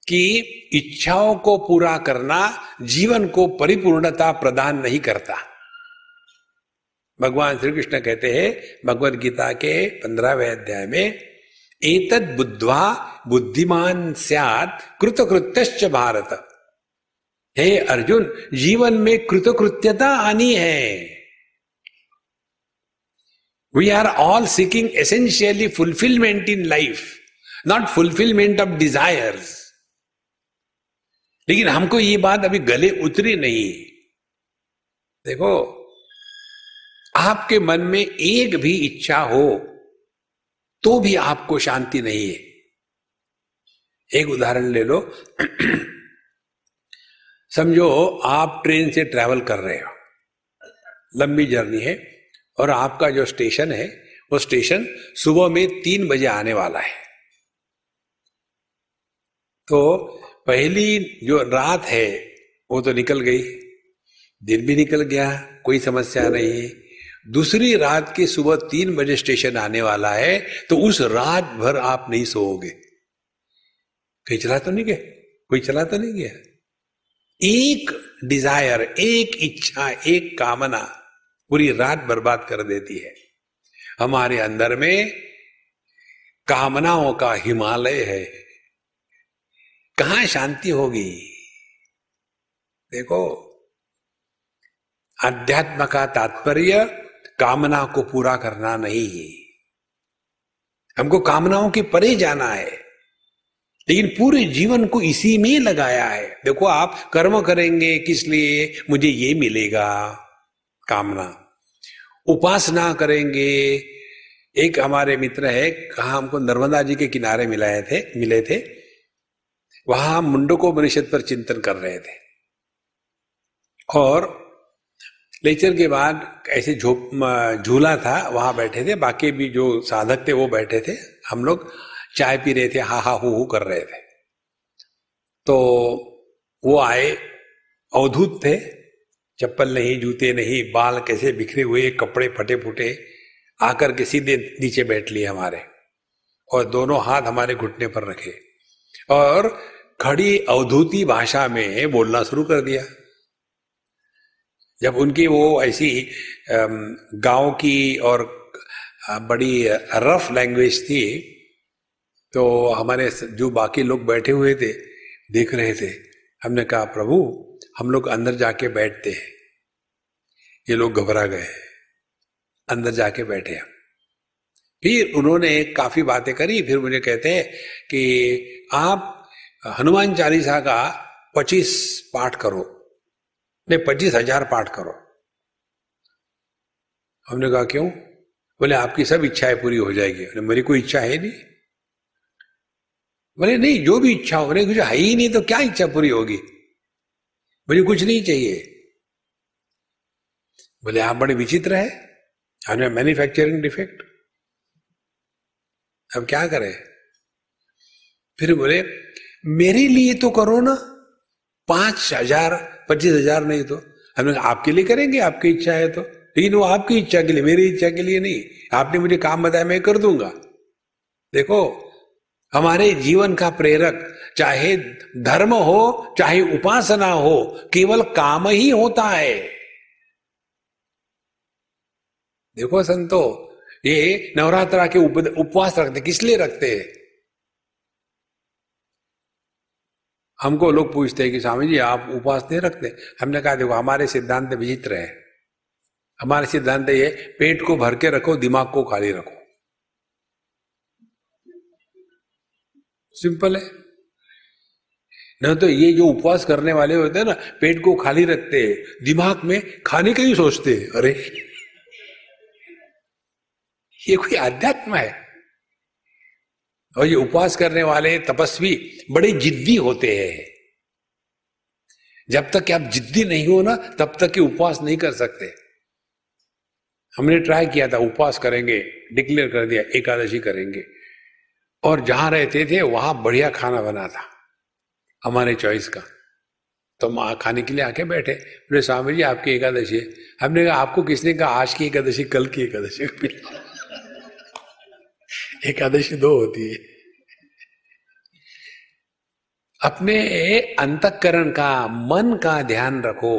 कि इच्छाओं को पूरा करना जीवन को परिपूर्णता प्रदान नहीं करता। भगवान श्री कृष्ण कहते हैं भगवद गीता के 15वें अध्याय में, एतद् बुद्ध्वा बुद्धिमान स्यात् कृतकृत्यश्च भारत। हे अर्जुन जीवन में कृतकृत्यता आनी है। We are all seeking essentially fulfillment in life, not fulfillment of desires. लेकिन हमको ये बात अभी गले उतरी नहीं। देखो आपके मन में एक भी इच्छा हो तो भी आपको शांति नहीं है। एक उदाहरण ले लो, समझो आप ट्रेन से ट्रैवल कर रहे हो, लंबी जर्नी है, और आपका जो स्टेशन है वो स्टेशन सुबह में 3 बजे आने वाला है। तो पहली जो रात है वो तो निकल गई, दिन भी निकल गया, कोई समस्या नहीं है। दूसरी रात की सुबह 3 बजे स्टेशन आने वाला है, तो उस रात भर आप नहीं सोओगे। कहीं चला तो नहीं गया, कोई चला तो नहीं गया। एक डिजायर, एक इच्छा, एक कामना पूरी रात बर्बाद कर देती है। हमारे अंदर में कामनाओं का हिमालय है, कहां शांति होगी। देखो अध्यात्म का तात्पर्य कामना को पूरा करना नहीं है, हमको कामनाओं के परे जाना है, लेकिन पूरे जीवन को इसी में लगाया है। देखो आप कर्म करेंगे किस लिए, मुझे ये मिलेगा, कामना। उपासना करेंगे, एक हमारे मित्र है कहा हमको नर्मदा जी के किनारे मिले थे, वहां मुंडको मनिषत पर चिंतन कर रहे थे, और लेक्चर के बाद ऐसे झूला था वहां बैठे थे, बाकी भी जो साधक थे वो बैठे थे, हम लोग चाय पी रहे थे, हा हा हू हू कर रहे थे। तो वो आए, अवधूत थे, चप्पल नहीं, जूते नहीं, बाल कैसे बिखरे हुए, कपड़े फटे फूटे, आकर के सीधे नीचे बैठ लिए हमारे, और दोनों हाथ हमारे घुटने पर रखे, और खड़ी अवधूती भाषा में बोलना शुरू कर दिया। जब उनकी वो ऐसी गांव की और बड़ी रफ लैंग्वेज थी, तो हमारे जो बाकी लोग बैठे हुए थे देख रहे थे। हमने कहा प्रभु हम लोग अंदर जाके बैठते हैं। ये लोग घबरा गए, अंदर जाके बैठे हम। फिर उन्होंने काफी बातें करी, फिर मुझे कहते हैं कि आप हनुमान चालीसा का 25 पाठ करो, नहीं 25,000 पाठ करो। हमने कहा क्यों, बोले आपकी सब इच्छाएं पूरी हो जाएगी। मेरी कोई इच्छा है नहीं, बोले नहीं जो भी इच्छा हो, कुछ है ही नहीं तो क्या इच्छा पूरी होगी, मुझे कुछ नहीं चाहिए। बोले आप बड़े विचित्र है, मैन्युफैक्चरिंग डिफेक्ट। अब क्या करें? फिर बोले मेरे लिए तो करो ना, 5,000 25,000 नहीं तो। हमने कहा आपके लिए करेंगे, आपकी इच्छा है तो। लेकिन वो आपकी इच्छा के लिए, मेरी इच्छा के लिए नहीं। आपने मुझे काम बताया, मैं कर दूंगा। देखो हमारे जीवन का प्रेरक चाहे धर्म हो चाहे उपासना हो, केवल काम ही होता है। देखो संतो, ये नवरात्रा के उपवास रखते किस लिए रखते हैं? हमको लोग पूछते हैं कि स्वामी जी आप उपवास नहीं रखते। हमने कहा देखो हमारे सिद्धांत विचित्र है। हमारे सिद्धांत ये, पेट को भर के रखो, दिमाग को खाली रखो। सिंपल है ना। तो ये जो उपवास करने वाले होते हैं ना, पेट को खाली रखते हैं, दिमाग में खाने का ही सोचते हैं। अरे ये कोई आध्यात्म है? और ये उपवास करने वाले तपस्वी बड़े जिद्दी होते हैं। जब तक कि आप जिद्दी नहीं हो ना, तब तक कि उपवास नहीं कर सकते। हमने ट्राई किया था, उपवास करेंगे, डिक्लेयर कर दिया एकादशी करेंगे, और जहां रहते थे वहां बढ़िया खाना बना था हमारे चॉइस का। तो हम खाने के लिए आके बैठे, बोले स्वामी जी आपकी एकादशी है। हमने कहा आपको किसने कहा आज की एकादशी कल की एकादशी? एकादशी दो होती है। अपने अंतःकरण का, मन का ध्यान रखो।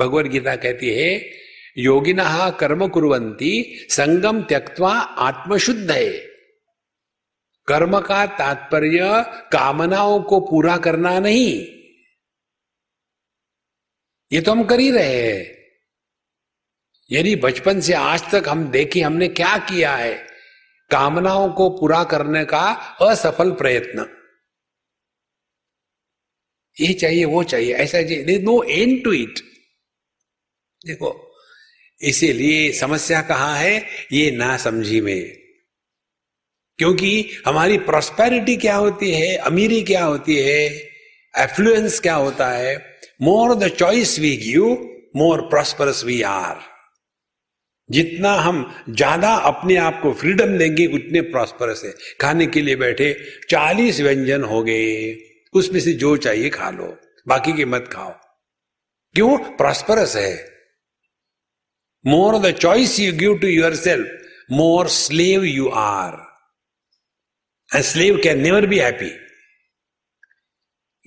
भगवद गीता कहती है योगिनः कर्म कुर्वन्ति संगम त्यक्त्वा आत्मशुद्धये। कर्म का तात्पर्य कामनाओं को पूरा करना नहीं, ये तो हम कर ही रहे हैं। यदि बचपन से आज तक हम देखें हमने क्या किया है, कामनाओं को पूरा करने का असफल प्रयत्न। ये चाहिए वो चाहिए, ऐसा चाहिए, there is no end to it. देखो इसीलिए समस्या कहाँ है, ये ना समझी में। क्योंकि हमारी प्रॉस्पेरिटी क्या होती है, अमीरी क्या होती है, एफ्लुएंस क्या होता है? More the choice we give, more prosperous we are. जितना हम ज्यादा अपने आप को फ्रीडम देंगे उतने प्रॉस्परस है। खाने के लिए बैठे 40 व्यंजन हो गए, उसमें से जो चाहिए खा लो, बाकी के मत खाओ। क्यों? प्रॉस्परस है। More the choice you give to yourself, more slave you are. A slave can never be happy.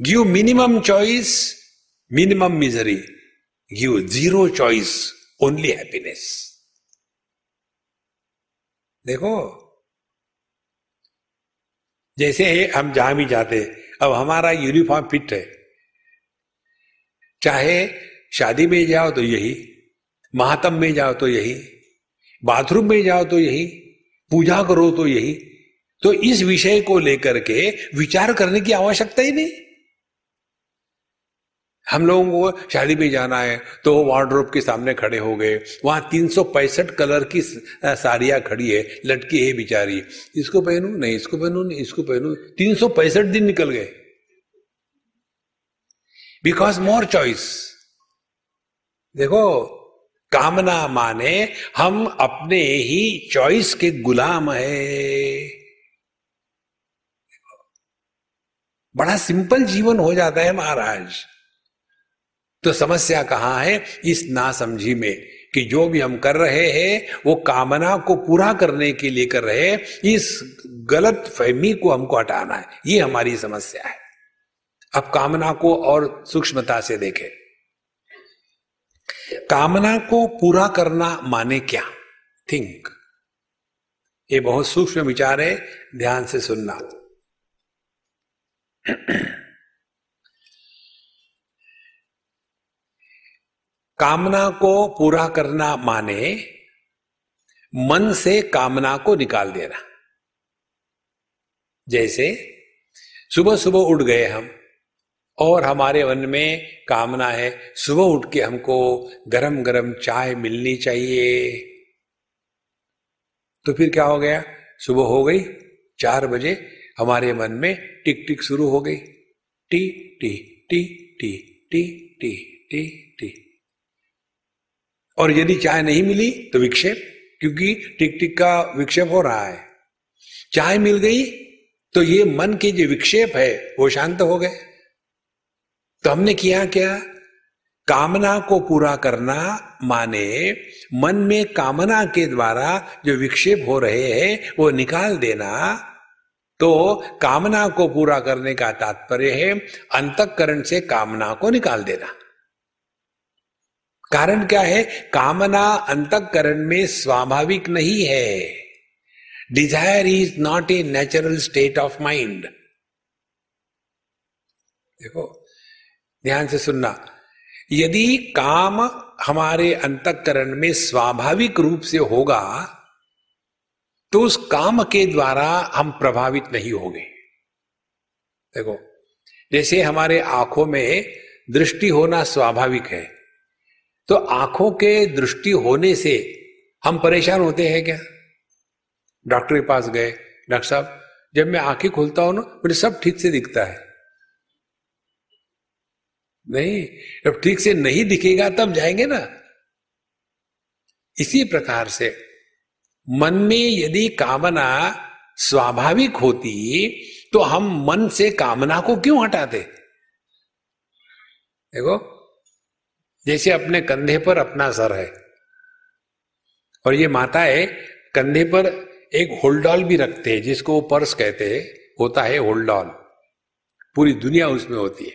Give minimum choice, minimum misery. Give zero choice, only happiness. देखो जैसे हम जहां भी जाते, अब हमारा यूनिफॉर्म फिट है। चाहे शादी में जाओ तो यही, महातम में जाओ तो यही, बाथरूम में जाओ तो यही, पूजा करो तो यही। तो इस विषय को लेकर के विचार करने की आवश्यकता ही नहीं। हम लोगों को शादी में जाना है तो वार्डरोब के सामने खड़े हो गए, वहां 365 कलर की साड़ियां खड़ी है, लटकी है बिचारी, इसको पहनू नहीं, इसको पहनू नहीं, इसको पहनू। 365 दिन निकल गए। Because more choice. देखो कामना माने हम अपने ही चॉइस के गुलाम है। बड़ा सिंपल जीवन हो जाता है महाराज। तो समस्या कहाँ है? इस नासमझी में, कि जो भी हम कर रहे हैं वो कामना को पूरा करने के लिए कर रहे हैं। इस गलत फहमी को हमको हटाना है, ये हमारी समस्या है। अब कामना को और सूक्ष्मता से देखें। कामना को पूरा करना माने क्या? थिंक। ये बहुत सूक्ष्म विचार है, ध्यान से सुनना। कामना को पूरा करना माने मन से कामना को निकाल देना। जैसे सुबह सुबह उठ गए हम और हमारे मन में कामना है, सुबह उठ के हमको गरम गरम चाय मिलनी चाहिए। तो फिर क्या हो गया? सुबह हो गई 4 बजे, हमारे मन में टिक टिक शुरू हो गई, T T T T T T T T. और यदि चाय नहीं मिली तो विक्षेप, क्योंकि टिक टिक का विक्षेप हो रहा है। चाय मिल गई तो ये मन के जो विक्षेप है वो शांत हो गए। तो हमने किया क्या, कामना को पूरा करना माने मन में कामना के द्वारा जो विक्षेप हो रहे हैं वो निकाल देना। तो कामना को पूरा करने का तात्पर्य है अंतःकरण से कामना को निकाल देना। कारण क्या है, कामना अंतःकरण में स्वाभाविक नहीं है। Desire is not a natural state of mind. देखो ध्यान से सुनना, यदि काम हमारे अंतःकरण में स्वाभाविक रूप से होगा तो उस काम के द्वारा हम प्रभावित नहीं होंगे। देखो जैसे हमारे आंखों में दृष्टि होना स्वाभाविक है, तो आंखों के दृष्टि होने से हम परेशान होते हैं क्या? डॉक्टर के पास गए, डॉक्टर साहब जब मैं आंखें खोलता हूं ना मुझे सब ठीक से दिखता है। नहीं, जब ठीक से नहीं दिखेगा तब जाएंगे ना। इसी प्रकार से मन में यदि कामना स्वाभाविक होती तो हम मन से कामना को क्यों हटाते? देखो जैसे अपने कंधे पर अपना सर है और ये माता है, कंधे पर एक होल्डॉल भी रखते हैं जिसको वो पर्स कहते हैं, होता है होल्डॉल, पूरी दुनिया उसमें होती है,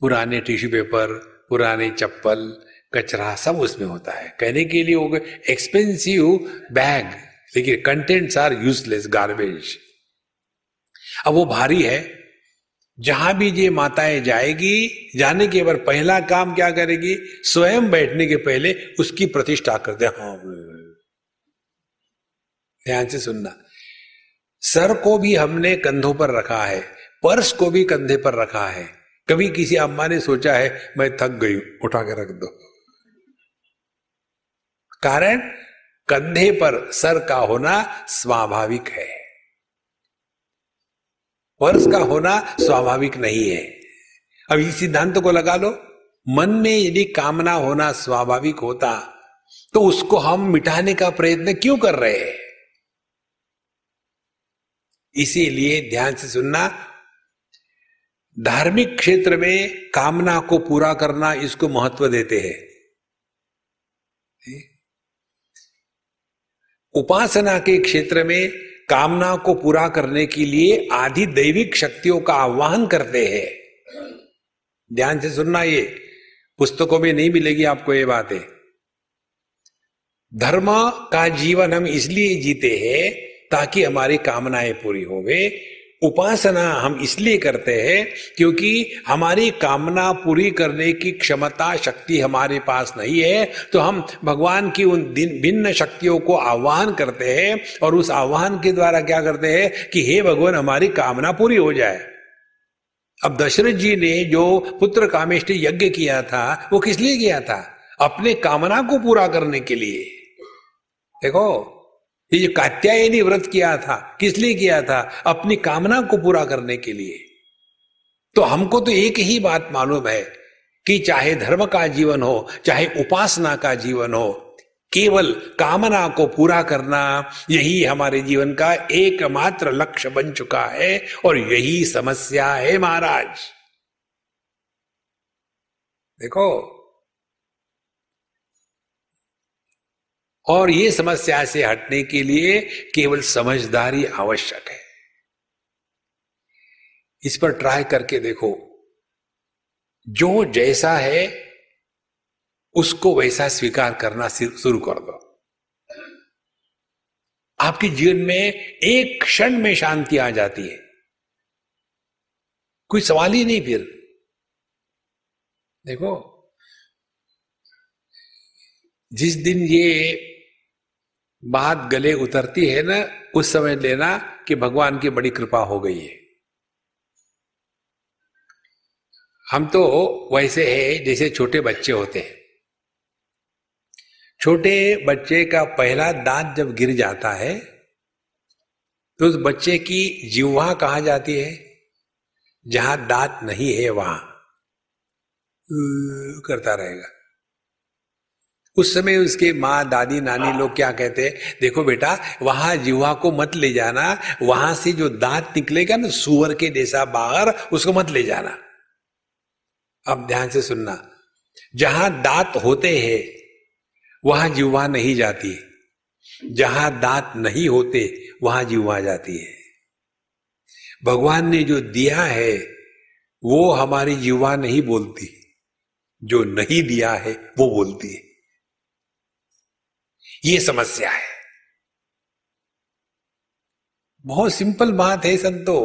पुराने टिश्यू पेपर, पुराने चप्पल, कचरा सब उसमें होता है। कहने के लिए वो एक्सपेंसिव बैग, लेकिन कंटेंट्स आर यूजलेस गार्बेज। अब वो भारी है, जहां भी ये माताएं जाएगी, जाने के बाद पहला काम क्या करेगी, स्वयं बैठने के पहले उसकी प्रतिष्ठा करते हैं। हाँ, ध्यान से सुनना, सर को भी हमने कंधों पर रखा है, पर्स को भी कंधे पर रखा है। कभी किसी अम्मा ने सोचा है मैं थक गई हूं उठा के रख दो? कारण कंधे पर सर का होना स्वाभाविक है, पर्स का होना स्वाभाविक नहीं है। अब इस सिद्धांत को लगा लो, मन में यदि कामना होना स्वाभाविक होता तो उसको हम मिटाने का प्रयत्न क्यों कर रहे हैं? इसीलिए ध्यान से सुनना, धार्मिक क्षेत्र में कामना को पूरा करना इसको महत्व देते हैं। उपासना के क्षेत्र में कामना को पूरा करने के लिए आदि दैविक शक्तियों का आह्वान करते हैं। ध्यान से सुनना, ये पुस्तकों में नहीं मिलेगी आपको ये बातें। धर्म का जीवन हम इसलिए जीते हैं ताकि हमारी कामनाएं पूरी होवे। उपासना हम इसलिए करते हैं क्योंकि हमारी कामना पूरी करने की क्षमता, शक्ति हमारे पास नहीं है, तो हम भगवान की उन भिन्न शक्तियों को आह्वान करते हैं और उस आह्वान के द्वारा क्या करते हैं कि हे भगवान हमारी कामना पूरी हो जाए। अब दशरथ जी ने जो पुत्र कामेष्टि यज्ञ किया था वो किस लिए किया था? अपने कामना को पूरा करने के लिए। देखो ये जो कात्यायनी व्रत किया था किस लिए किया था? अपनी कामना को पूरा करने के लिए। तो हमको तो एक ही बात मालूम है कि चाहे धर्म का जीवन हो चाहे उपासना का जीवन हो, केवल कामना को पूरा करना यही हमारे जीवन का एकमात्र लक्ष्य बन चुका है। और यही समस्या है महाराज। देखो और ये समस्या से हटने के लिए केवल समझदारी आवश्यक है। इस पर ट्राई करके देखो, जो जैसा है उसको वैसा स्वीकार करना शुरू कर दो। आपके जीवन में एक क्षण में शांति आ जाती है, कोई सवाल ही नहीं। फिर देखो जिस दिन ये बात गले उतरती है ना, उस समय लेना कि भगवान की बड़ी कृपा हो गई है। हम तो वैसे है जैसे छोटे बच्चे होते हैं। छोटे बच्चे का पहला दांत जब गिर जाता है तो उस बच्चे की जिह्वा कहाँ जाती है? जहां दांत नहीं है वहां करता रहेगा। उस समय उसके माँ दादी नानी लोग क्या कहते हैं, देखो बेटा वहां जीवा को मत ले जाना, वहां से जो दांत निकलेगा ना सुअर के जैसा बाहर, उसको मत ले जाना। अब ध्यान से सुनना, जहां दांत होते हैं वहां जीवा नहीं जाती, जहां दांत नहीं होते वहां जीवा जाती है। भगवान ने जो दिया है वो हमारी जीवा नहीं बोलती, जो नहीं दिया है वो बोलती है। ये समस्या है, बहुत सिंपल बात है संतो,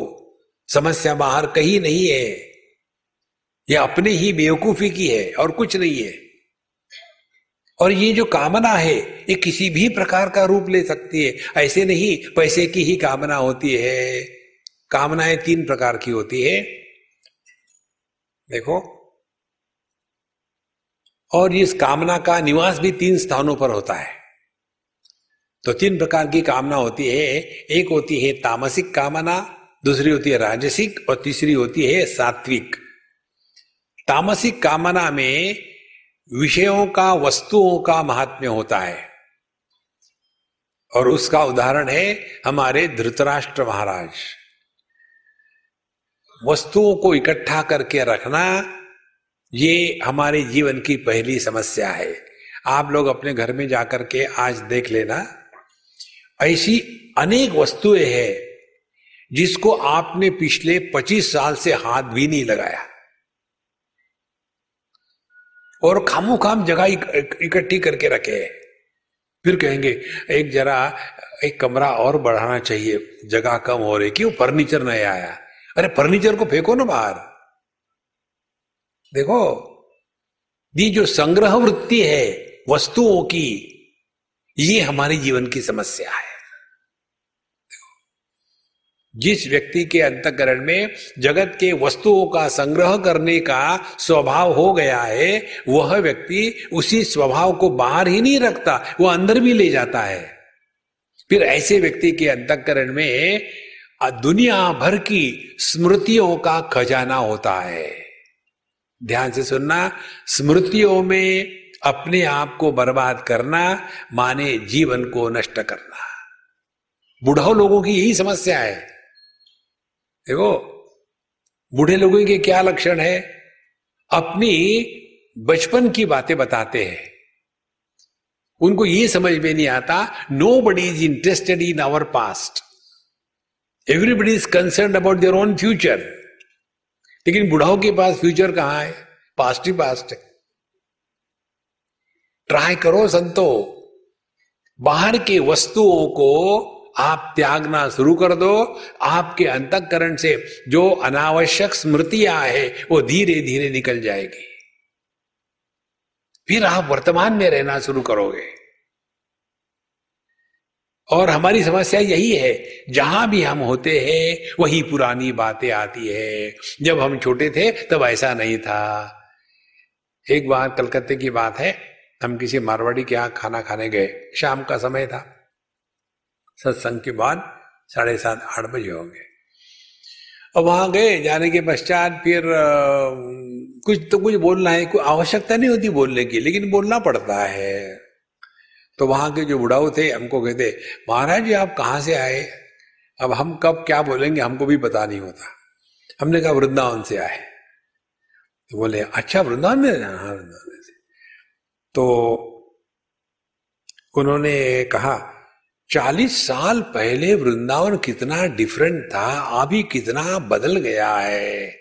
समस्या बाहर कहीं नहीं है, ये अपने ही बेवकूफी की है और कुछ नहीं है। और ये जो कामना है ये किसी भी प्रकार का रूप ले सकती है, ऐसे नहीं पैसे की ही कामना होती है। कामनाएं 3 प्रकार की होती है देखो, और इस कामना का निवास भी 3 स्थानों पर होता है। तो 3 प्रकार की कामना होती है, एक होती है तामसिक कामना, दूसरी होती है राजसिक और तीसरी होती है सात्विक। तामसिक कामना में विषयों का वस्तुओं का महात्म्य होता है और उसका उदाहरण है हमारे धृतराष्ट्र महाराज। वस्तुओं को इकट्ठा करके रखना ये हमारे जीवन की पहली समस्या है। आप लोग अपने घर में जाकर के आज देख लेना, ऐसी अनेक वस्तुएं हैं जिसको आपने पिछले 25 साल से हाथ भी नहीं लगाया और खामोखाम जगह इकट्ठी करके रखे। फिर कहेंगे एक जरा एक कमरा और बढ़ाना चाहिए, जगह कम हो रही, क्यों फर्नीचर नहीं आया। अरे फर्नीचर को फेंको ना बाहर। देखो ये जो संग्रह वृत्ति है वस्तुओं की, ये हमारे जीवन की समस्या है। जिस व्यक्ति के अंतःकरण में जगत के वस्तुओं का संग्रह करने का स्वभाव हो गया है, वह व्यक्ति उसी स्वभाव को बाहर ही नहीं रखता, वह अंदर भी ले जाता है। फिर ऐसे व्यक्ति के अंतःकरण में दुनिया भर की स्मृतियों का खजाना होता है। ध्यान से सुनना, स्मृतियों में अपने आप को बर्बाद करना माने जीवन को नष्ट करना। बूढ़े लोगों की यही समस्या है। देखो बूढ़े लोगों के क्या लक्षण है, अपनी बचपन की बातें बताते हैं। उनको ये समझ में नहीं आता, nobody is interested in our past, everybody is concerned about their own future. लेकिन बुढ़ाओं के पास फ्यूचर कहां है, पास्ट ही पास्ट है। ट्राई करो संतो, बाहर के वस्तुओं को आप त्यागना शुरू कर दो, आपके अंतःकरण से जो अनावश्यक स्मृतियां है वो धीरे धीरे निकल जाएगी। फिर आप वर्तमान में रहना शुरू करोगे। और हमारी समस्या यही है, जहां भी हम होते हैं वही पुरानी बातें आती है। जब हम छोटे थे तब ऐसा नहीं था। एक बार कलकत्ते की बात है, हम किसी मारवाड़ी के यहाँ खाना खाने गए, शाम का समय था, सत्संग के बाद 7:30-8 बजे होंगे। अब वहां गए, जाने के पश्चात फिर कुछ तो कुछ बोलना है, कोई आवश्यकता नहीं होती बोलने की लेकिन बोलना पड़ता है। तो वहां के जो बुढ़ाऊ थे हमको कहते, महाराज जी आप कहाँ से आए, अब हम कब क्या बोलेंगे हमको भी पता नहीं होता। हमने कहा वृंदावन से आए। तो बोले अच्छा वृंदावन में, हाँ वृंदावन से। तो उन्होंने कहा 40 साल पहले वृंदावन कितना डिफरेंट था, अभी कितना बदल गया है।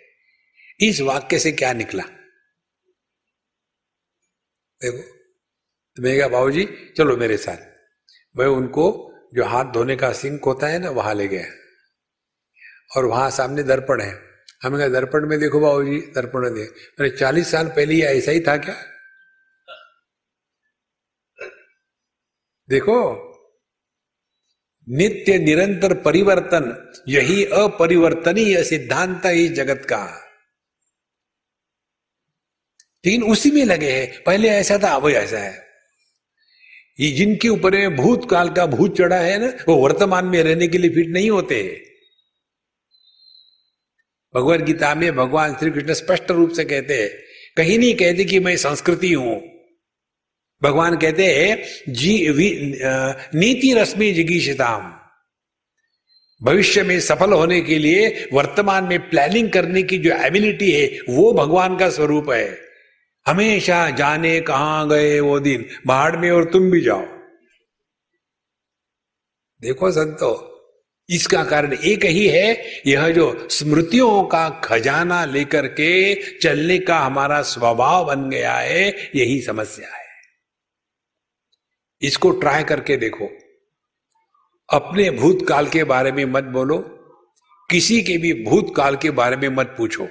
इस वाक्य से क्या निकला, देखो। मैं कहा बाबू जी चलो मेरे साथ। मैं उनको जो हाथ धोने का सिंक होता है ना वहां ले गया, और वहां सामने दर्पण है। हमें कहा दर्पण में देखो बाबू जी, दर्पण में देखो। मैंने 40 साल पहले ऐसा ही था क्या, देखो नित्य निरंतर परिवर्तन, यही अपरिवर्तनीय सिद्धांत है इस जगत का। लेकिन उसी में लगे हैं, पहले ऐसा था अब ऐसा है। ये जिनके ऊपर भूतकाल का भूत चढ़ा है ना, वो वर्तमान में रहने के लिए फिट नहीं होते। भगवद गीता में भगवान श्री कृष्ण स्पष्ट रूप से कहते हैं, कहीं नहीं कहते कि मैं संस्कृति हूं, भगवान कहते हैं नीति रश्मि जिगीषिताम, भविष्य में सफल होने के लिए वर्तमान में प्लानिंग करने की जो एबिलिटी है वो भगवान का स्वरूप है। हमेशा जाने कहां गए वो दिन, बाढ़ में और तुम भी जाओ। देखो संतो, इसका कारण एक ही है, यह जो स्मृतियों का खजाना लेकर के चलने का हमारा स्वभाव बन गया है, यही समस्या है। इसको ट्राई करके देखो, अपने भूतकाल के बारे में मत बोलो, किसी के भी भूतकाल के बारे में मत पूछो,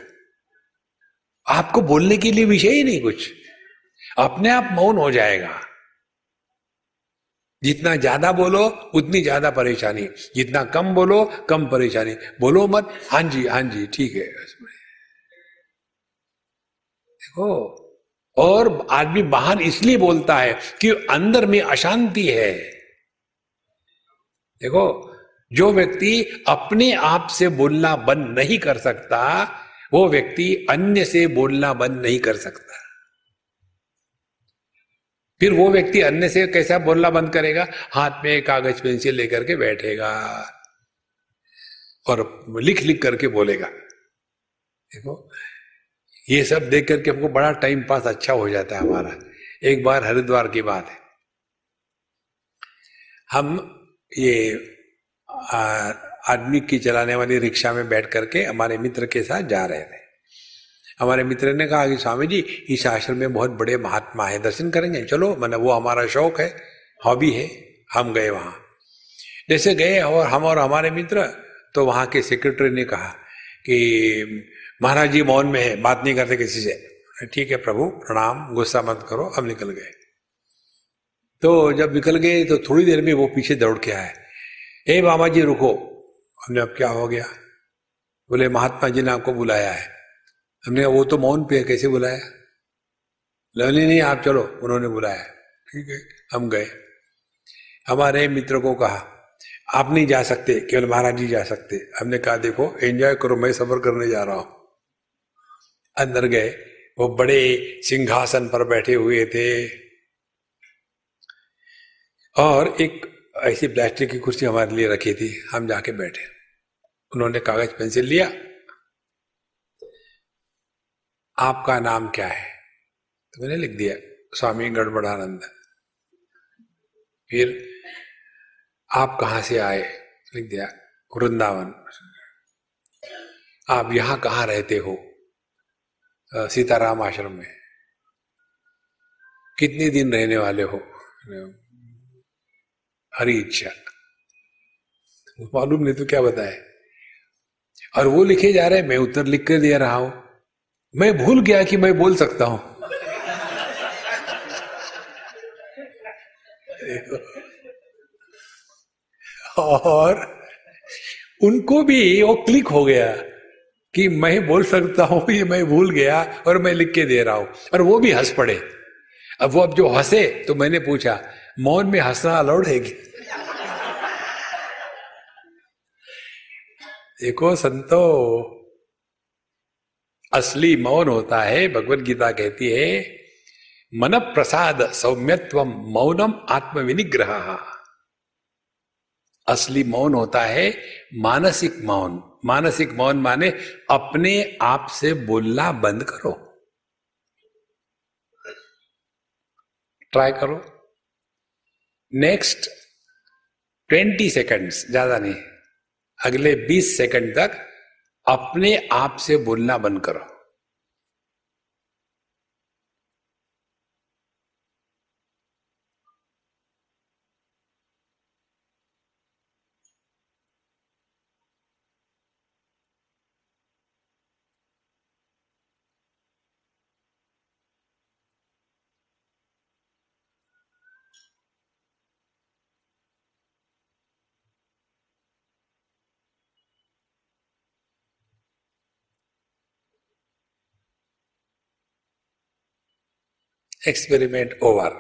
आपको बोलने के लिए विषय ही नहीं, कुछ अपने आप मौन हो जाएगा। जितना ज्यादा बोलो उतनी ज्यादा परेशानी, जितना कम बोलो कम परेशानी। बोलो मत, हां जी हां जी ठीक है, इसमें देखो। और आदमी बाहर इसलिए बोलता है कि अंदर में अशांति है। देखो, जो व्यक्ति अपने आप से बोलना बंद नहीं कर सकता, वो व्यक्ति अन्य से बोलना बंद नहीं कर सकता। फिर वो व्यक्ति अन्य से कैसा बोलना बंद करेगा? हाथ में कागज पेंसिल लेकर के बैठेगा और लिख लिख करके बोलेगा। देखो, ये सब देख करके हमको बड़ा टाइम पास अच्छा हो जाता है हमारा। एक बार हरिद्वार की बात है, हम ये आदमी की चलाने वाली रिक्शा में बैठ करके हमारे मित्र के साथ जा रहे थे। हमारे मित्र ने कहा कि स्वामी जी, इस आश्रम में बहुत बड़े महात्मा है, दर्शन करेंगे चलो। मैंने, वो हमारा शौक है, हॉबी है। हम गए वहाँ, जैसे गए और हमारे मित्र, तो वहाँ के सेक्रेटरी ने कहा कि महाराज जी मौन में है, बात नहीं करते किसी से। ठीक है प्रभु, प्रणाम, गुस्सा मत करो। हम निकल गए। तो जब निकल गए तो थोड़ी देर में वो पीछे दौड़ के आए, ए बाबा जी रुको। हमने, अब क्या हो गया? बोले महात्मा जी ने आपको बुलाया है। हमने, वो तो मौन पे है, कैसे बुलाया? लवली नहीं, आप चलो, उन्होंने बुलाया। ठीक है, हम गए। हमारे मित्र को कहा, आप नहीं जा सकते, केवल महाराज जी जा सकते। हमने कहा देखो, एंजॉय करो, मैं सफर करने जा रहा हूं। अंदर गए, वो बड़े सिंहासन पर बैठे हुए थे और एक ऐसी प्लास्टिक की कुर्सी हमारे लिए रखी थी। हम जाके बैठे, उन्होंने कागज पेंसिल लिया। आपका नाम क्या है? तो मैंने लिख दिया, स्वामी गड़बड़ानंद। फिर आप कहाँ से आए? लिख दिया, वृंदावन। आप यहाँ कहाँ रहते हो? सीताराम आश्रम में। कितने दिन रहने वाले हो? हरी इच्छा। मालूम नहीं तो क्या बताए। और वो लिखे जा रहे, मैं उत्तर लिख कर दे रहा हूं। मैं भूल गया कि मैं बोल सकता हूं। और उनको भी वो क्लिक हो गया कि मैं बोल सकता हूं, ये मैं भूल गया और मैं लिख के दे रहा हूं। और वो भी हंस पड़े। अब जो हंसे, तो मैंने पूछा, मौन में हंसना अलाउड है क्या? देखो संतो, असली मौन होता है। भगवत गीता कहती है, मन प्रसाद सौम्यत्वम मौनम आत्मविनिग्रह। असली मौन होता है मानसिक मौन। मानसिक मौन माने अपने आप से बोलना बंद करो। ट्राई करो। नेक्स्ट 20 सेकंड्स, ज्यादा नहीं, अगले 20 सेकंड तक अपने आप से बोलना बंद करो। Experiment over.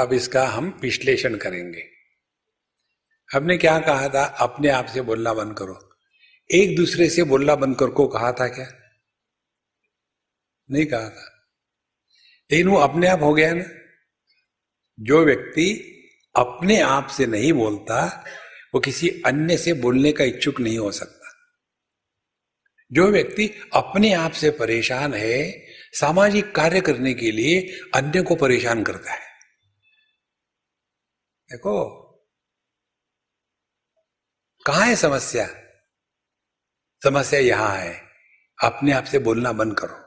अब इसका हम विश्लेषण करेंगे। हमने क्या कहा था? अपने आप से बोलना बंद करो। एक दूसरे से बोलना बंद करो को कहा था क्या? नहीं कहा था। लेकिन वो अपने आप हो गया ना। जो व्यक्ति अपने आप से नहीं बोलता वो किसी अन्य से बोलने का इच्छुक नहीं हो सकता। जो व्यक्ति अपने आप से परेशान है सामाजिक कार्य करने के लिए अन्य को परेशान करता है। देखो कहाँ है समस्या? समस्या यहां है। अपने आप से बोलना बंद करो।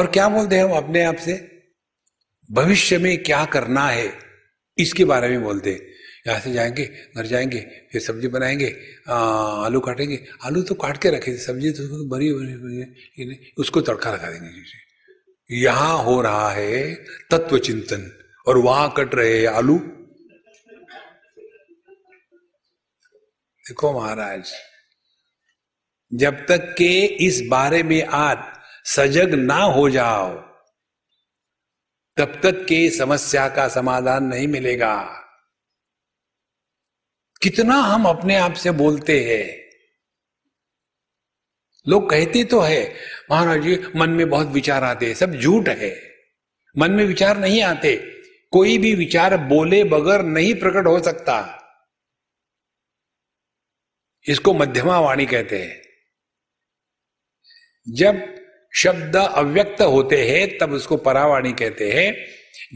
और क्या बोलते हैं हम अपने आप से? भविष्य में क्या करना है इसके बारे में बोलते हैं। यहाँ से जाएंगे घर जाएंगे फिर सब्जी बनाएंगे, आलू काटेंगे, आलू तो काट के रखेंगे, सब्जी तो बड़ी बड़ी उसको तड़का लगा देंगे। यहाँ हो रहा है तत्व चिंतन और वहां कट रहे हैं आलू। देखो महाराज, जब तक के इस बारे में आप सजग ना हो जाओ तब तक के समस्या का समाधान नहीं मिलेगा। कितना हम अपने आप से बोलते हैं। लोग कहते तो है महाराज जी मन में बहुत विचार आते हैं, सब झूठ है। मन में विचार नहीं आते। कोई भी विचार बोले बगैर नहीं प्रकट हो सकता। इसको मध्यमा वाणी कहते हैं। जब शब्द अव्यक्त होते हैं तब उसको परावाणी कहते हैं।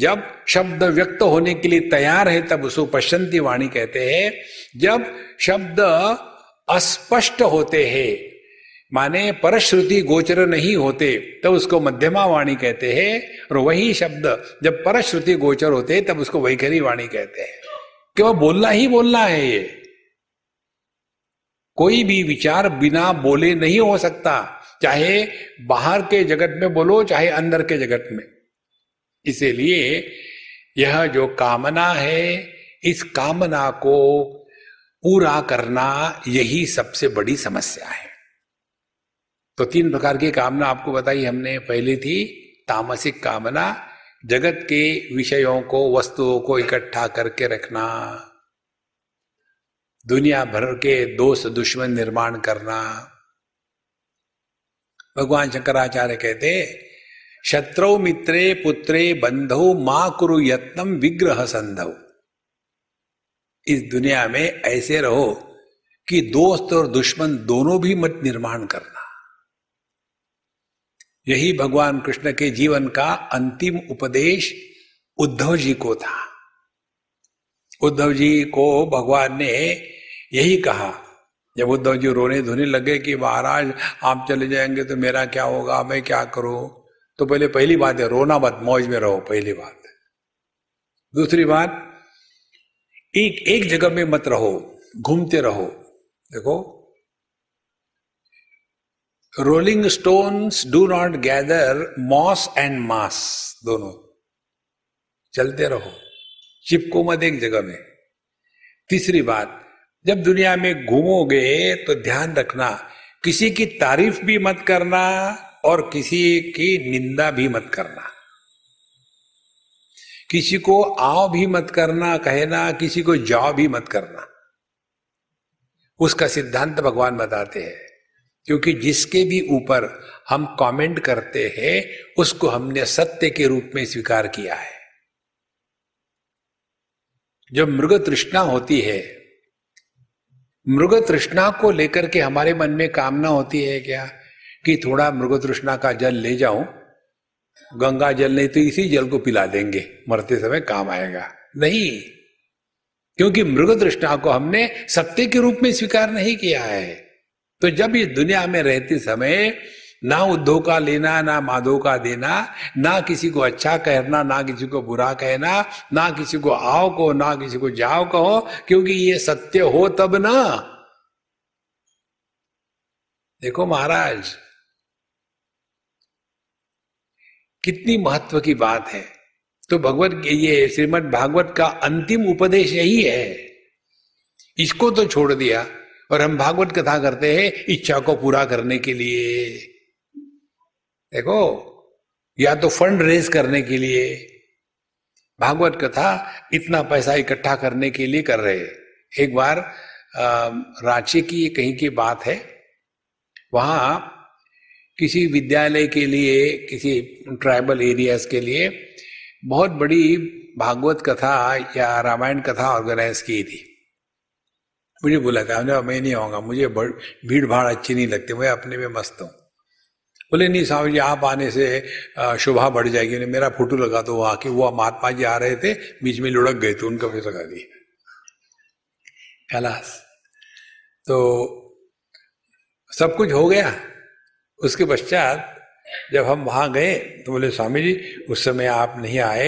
जब शब्द व्यक्त होने के लिए तैयार है तब उसको पश्चंती वाणी कहते हैं। जब शब्द अस्पष्ट होते हैं माने परश्रुति गोचर नहीं होते तब उसको मध्यमा वाणी कहते हैं। और वही शब्द जब परश्रुति गोचर होते हैं तब उसको वैखरी वाणी कहते हैं। केवल बोलना ही बोलना है। ये कोई भी विचार बिना बोले नहीं हो सकता, चाहे बाहर के जगत में बोलो चाहे अंदर के जगत में। इसीलिए यह जो कामना है इस कामना को पूरा करना यही सबसे बड़ी समस्या है। तो तीन प्रकार की कामना आपको बताई हमने। पहली थी तामसिक कामना, जगत के विषयों को वस्तुओं को इकट्ठा करके रखना, दुनिया भर के दोस्त दुश्मन निर्माण करना। भगवान शंकराचार्य कहते शत्रौ मित्रे पुत्रे बंधौ मा कुरु यत्नं विग्रह संधौ। इस दुनिया में ऐसे रहो कि दोस्त और दुश्मन दोनों भी मत निर्माण करना। यही भगवान कृष्ण के जीवन का अंतिम उपदेश उद्धव जी को था। उद्धव जी को भगवान ने यही कहा। जब उद्धव जी रोने धोने लगे कि महाराज आप चले जाएंगे तो मेरा क्या होगा, मैं क्या करूं, तो पहली बात है रोना मत, मौज में रहो, पहली बात। दूसरी बात एक जगह में मत रहो, घूमते रहो। देखो rolling stones do not gather moss and mass, दोनों चलते रहो, चिपको मत एक जगह में। तीसरी बात जब दुनिया में घूमोगे तो ध्यान रखना किसी की तारीफ भी मत करना और किसी की निंदा भी मत करना। किसी को आओ भी मत करना कहना, किसी को जाओ भी मत करना। उसका सिद्धांत भगवान बताते हैं। क्योंकि जिसके भी ऊपर हम कमेंट करते हैं उसको हमने सत्य के रूप में स्वीकार किया है। जब मृग तृष्णा होती है, मृग तृष्णा को लेकर के हमारे मन में कामना होती है क्या कि थोड़ा मृग तृष्णा का जल ले जाऊं, गंगा जल नहीं तो इसी जल को पिला देंगे, मरते समय काम आएगा। नहीं, क्योंकि मृग तृष्णा को हमने सत्य के रूप में स्वीकार नहीं किया है। तो जब ये दुनिया में रहते समय ना उद्धव का लेना ना माधव का देना, ना किसी को अच्छा कहना ना किसी को बुरा कहना, ना किसी को आओ कहो ना किसी को जाओ कहो, क्योंकि ये सत्य हो तब ना। देखो महाराज कितनी महत्व की बात है। तो ये श्रीमद् भागवत का अंतिम उपदेश यही है। इसको तो छोड़ दिया और हम भागवत कथा करते हैं इच्छा को पूरा करने के लिए। देखो या तो फंड रेज करने के लिए भागवत कथा, इतना पैसा इकट्ठा करने के लिए कर रहे हैं। एक बार रांची की कहीं की बात है, वहां किसी विद्यालय के लिए, किसी ट्राइबल एरियाज के लिए बहुत बड़ी भागवत कथा या रामायण कथा ऑर्गेनाइज की थी। मुझे बोला था, हमने मैं नहीं आऊँगा, मुझे भीड़ भाड़ अच्छी नहीं लगती, मैं अपने में मस्त हूँ। बोले नहीं स्वामी जी, आप आने से शोभा बढ़ जाएगी। उन्हें मेरा फोटो लगा दो वहाँ की, वो महात्मा जी आ रहे थे, बीच में लुढ़क गए थे, उनका फोटो लगा दिया, खलास। तो सब कुछ हो गया। उसके पश्चात जब हम वहाँ गए तो बोले स्वामी जी उस समय आप नहीं आए,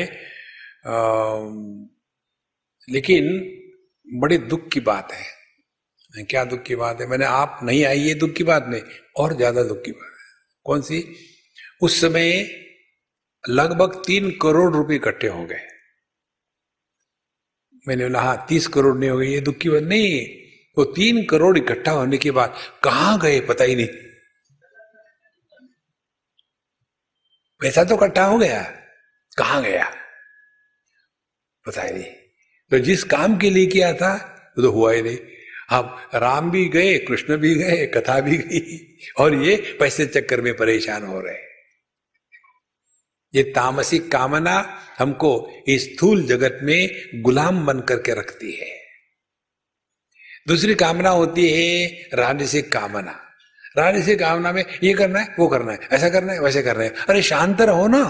लेकिन बड़े दुख की बात है। क्या दुख की बात है? मैंने आप नहीं आई ये दुख की बात नहीं, और ज़्यादा दुख की बात है। कौन सी? उस समय लगभग 3 करोड़ रुपए इकट्ठे हो गए। मैंने बोला हाँ 30 करोड़ नहीं हो गए, ये दुख की बात नहीं। तो 3 करोड़ इकट्ठा होने के बाद कहाँ गए पता ही नहीं, पैसा तो इकट्ठा हो गया, कहाँ गया पता ही नहीं। तो जिस काम के लिए किया था वो तो हुआ ही नहीं। अब राम भी गए, कृष्ण भी गए, कथा भी गई, और ये पैसे चक्कर में परेशान हो रहे। ये तामसिक कामना हमको इस स्थूल जगत में गुलाम बन करके रखती है। दूसरी कामना होती है राजसिक कामना। राजसिक कामना में ये करना है, वो करना है, ऐसा करना है, वैसे करना है। अरे शांत रहो ना।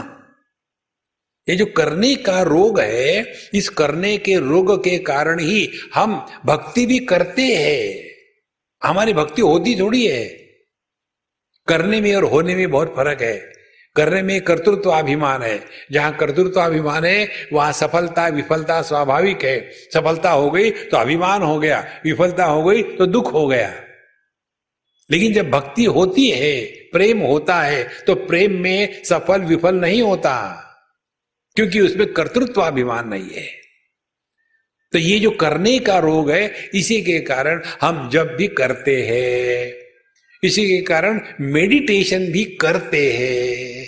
ये जो करने का रोग है, इस करने के रोग के कारण ही हम भक्ति भी करते हैं। हमारी भक्ति होती थोड़ी है। करने में और होने में बहुत फर्क है। करने में कर्तृत्वाभिमान है, जहां कर्तृत्वाभिमान है वहां सफलता विफलता स्वाभाविक है। सफलता हो गई तो अभिमान हो गया, विफलता हो गई तो दुख हो गया। लेकिन जब भक्ति होती है, प्रेम होता है, तो प्रेम में सफल विफल नहीं होता, क्योंकि उसमें कर्तृत्वाभिमान नहीं है। तो ये जो करने का रोग है, इसी के कारण हम जब भी करते हैं, इसी के कारण मेडिटेशन भी करते हैं।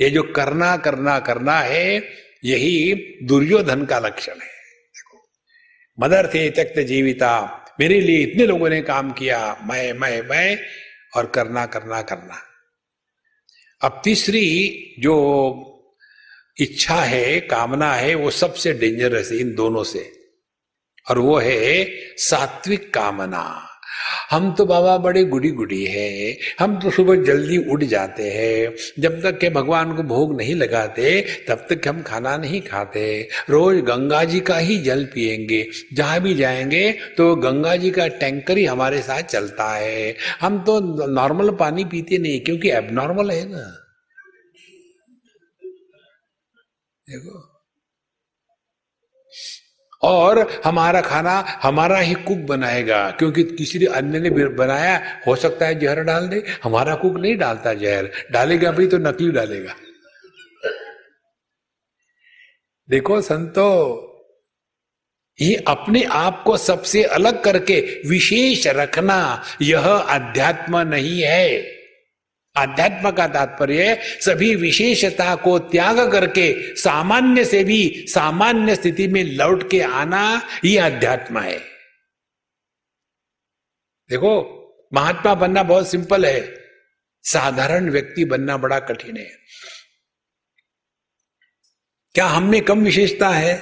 ये जो करना करना करना है, यही दुर्योधन का लक्षण है। मदर थे त्यक्त जीविता, मेरे लिए इतने लोगों ने काम किया, मैं, और करना करना करना। अब तीसरी जो इच्छा है, कामना है, वो सबसे डेंजरस है इन दोनों से, और वो है सात्विक कामना। हम तो बाबा बड़े गुडी गुडी है, हम तो सुबह जल्दी उठ जाते हैं, जब तक के भगवान को भोग नहीं लगाते तब तक हम खाना नहीं खाते। रोज गंगा जी का ही जल पिएंगे, जहाँ भी जाएंगे तो गंगा जी का टैंकर ही हमारे साथ चलता है। हम तो नॉर्मल पानी पीते नहीं, क्योंकि एबनॉर्मल है ना। देखो, और हमारा खाना हमारा ही कुक बनाएगा, क्योंकि किसी अन्य ने बनाया, हो सकता है जहर डाल दे। हमारा कुक नहीं डालता जहर, डालेगा भी तो नकली डालेगा। देखो संतो, ये अपने आप को सबसे अलग करके विशेष रखना, यह अध्यात्म नहीं है। आध्यात्म का तात्पर्य सभी विशेषता को त्याग करके सामान्य से भी सामान्य स्थिति में लौट के आना, ये अध्यात्म है। देखो, महात्मा बनना बहुत सिंपल है, साधारण व्यक्ति बनना बड़ा कठिन है। क्या हम में कम विशेषता है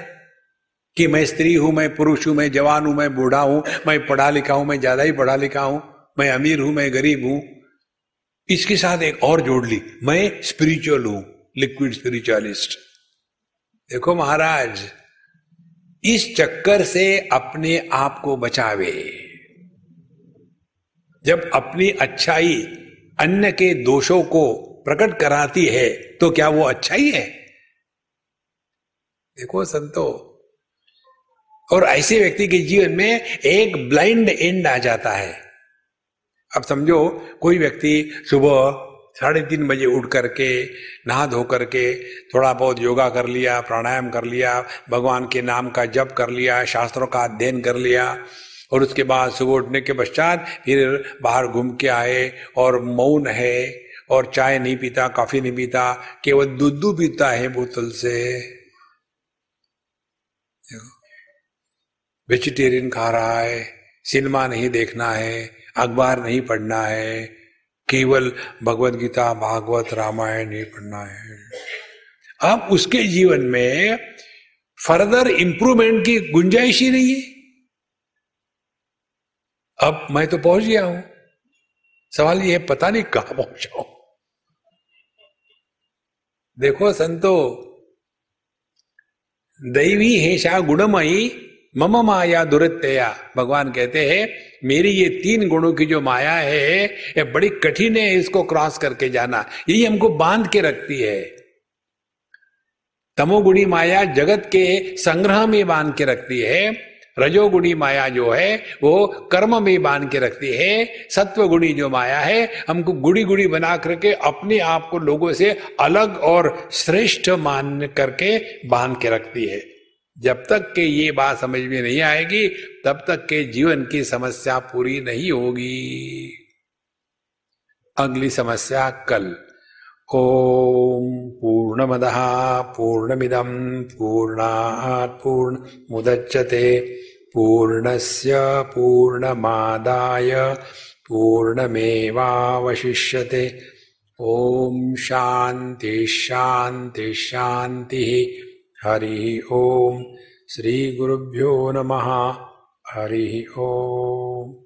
कि मैं स्त्री हूं, मैं पुरुष हूं, मैं जवान हूं, मैं बूढ़ा हूं, मैं पढ़ा लिखा हूं, मैं ज्यादा ही पढ़ा लिखा हूं, मैं अमीर हूं, मैं गरीब हूं। इसके साथ एक और जोड़ ली, मैं स्पिरिचुअल हूं, लिक्विड स्पिरिचुअलिस्ट। देखो महाराज, इस चक्कर से अपने आप को बचावे। जब अपनी अच्छाई अन्य के दोषों को प्रकट कराती है तो क्या वो अच्छाई है? देखो संतो, और ऐसे व्यक्ति के जीवन में एक ब्लाइंड एंड आ जाता है। अब समझो, कोई व्यक्ति सुबह 3:30 बजे उठ करके, नहा धो करके, थोड़ा बहुत योगा कर लिया, प्राणायाम कर लिया, भगवान के नाम का जप कर लिया, शास्त्रों का अध्ययन कर लिया, और उसके बाद सुबह उठने के पश्चात फिर बाहर घूम के आए और मौन है, और चाय नहीं पीता, कॉफी नहीं पीता, केवल दूध पीता है बोतल से, वेजिटेरियन खा रहा है, सिनेमा नहीं देखना है, अखबार नहीं पढ़ना है, केवल भगवत गीता, भागवत, रामायण ये पढ़ना है। अब उसके जीवन में फर्दर इंप्रूवमेंट की गुंजाइश ही नहीं है। अब मैं तो पहुंच गया हूं, सवाल ये पता नहीं कहां पहुंचाऊं। देखो संतो, दैवी है शा गुणमयी मम माया दुरत्यया, भगवान कहते हैं मेरी ये तीन गुणों की जो माया है ये बड़ी कठिन है, इसको क्रॉस करके जाना, यही हमको बांध के रखती है। तमोगुणी माया जगत के संग्रह में बांध के रखती है, रजोगुणी माया जो है वो कर्म में बांध के रखती है, सत्वगुणी जो माया है हमको गुड़ी गुड़ी बना करके अपने आप को लोगों से अलग और श्रेष्ठ मान करके बांध के रखती है। जब तक के ये बात समझ में नहीं आएगी तब तक के जीवन की समस्या पूरी नहीं होगी। अगली समस्या कल। ओम पूर्णमदः पूर्णमिदं पूर्णात् पूर्णमुदच्यते, पूर्णस्य पूर्णमादाय पूर्णमेवावशिष्यते। ओम शांति शांति शांति। हरि ओम। श्री गुरुभ्यो नमः। हरि ओम।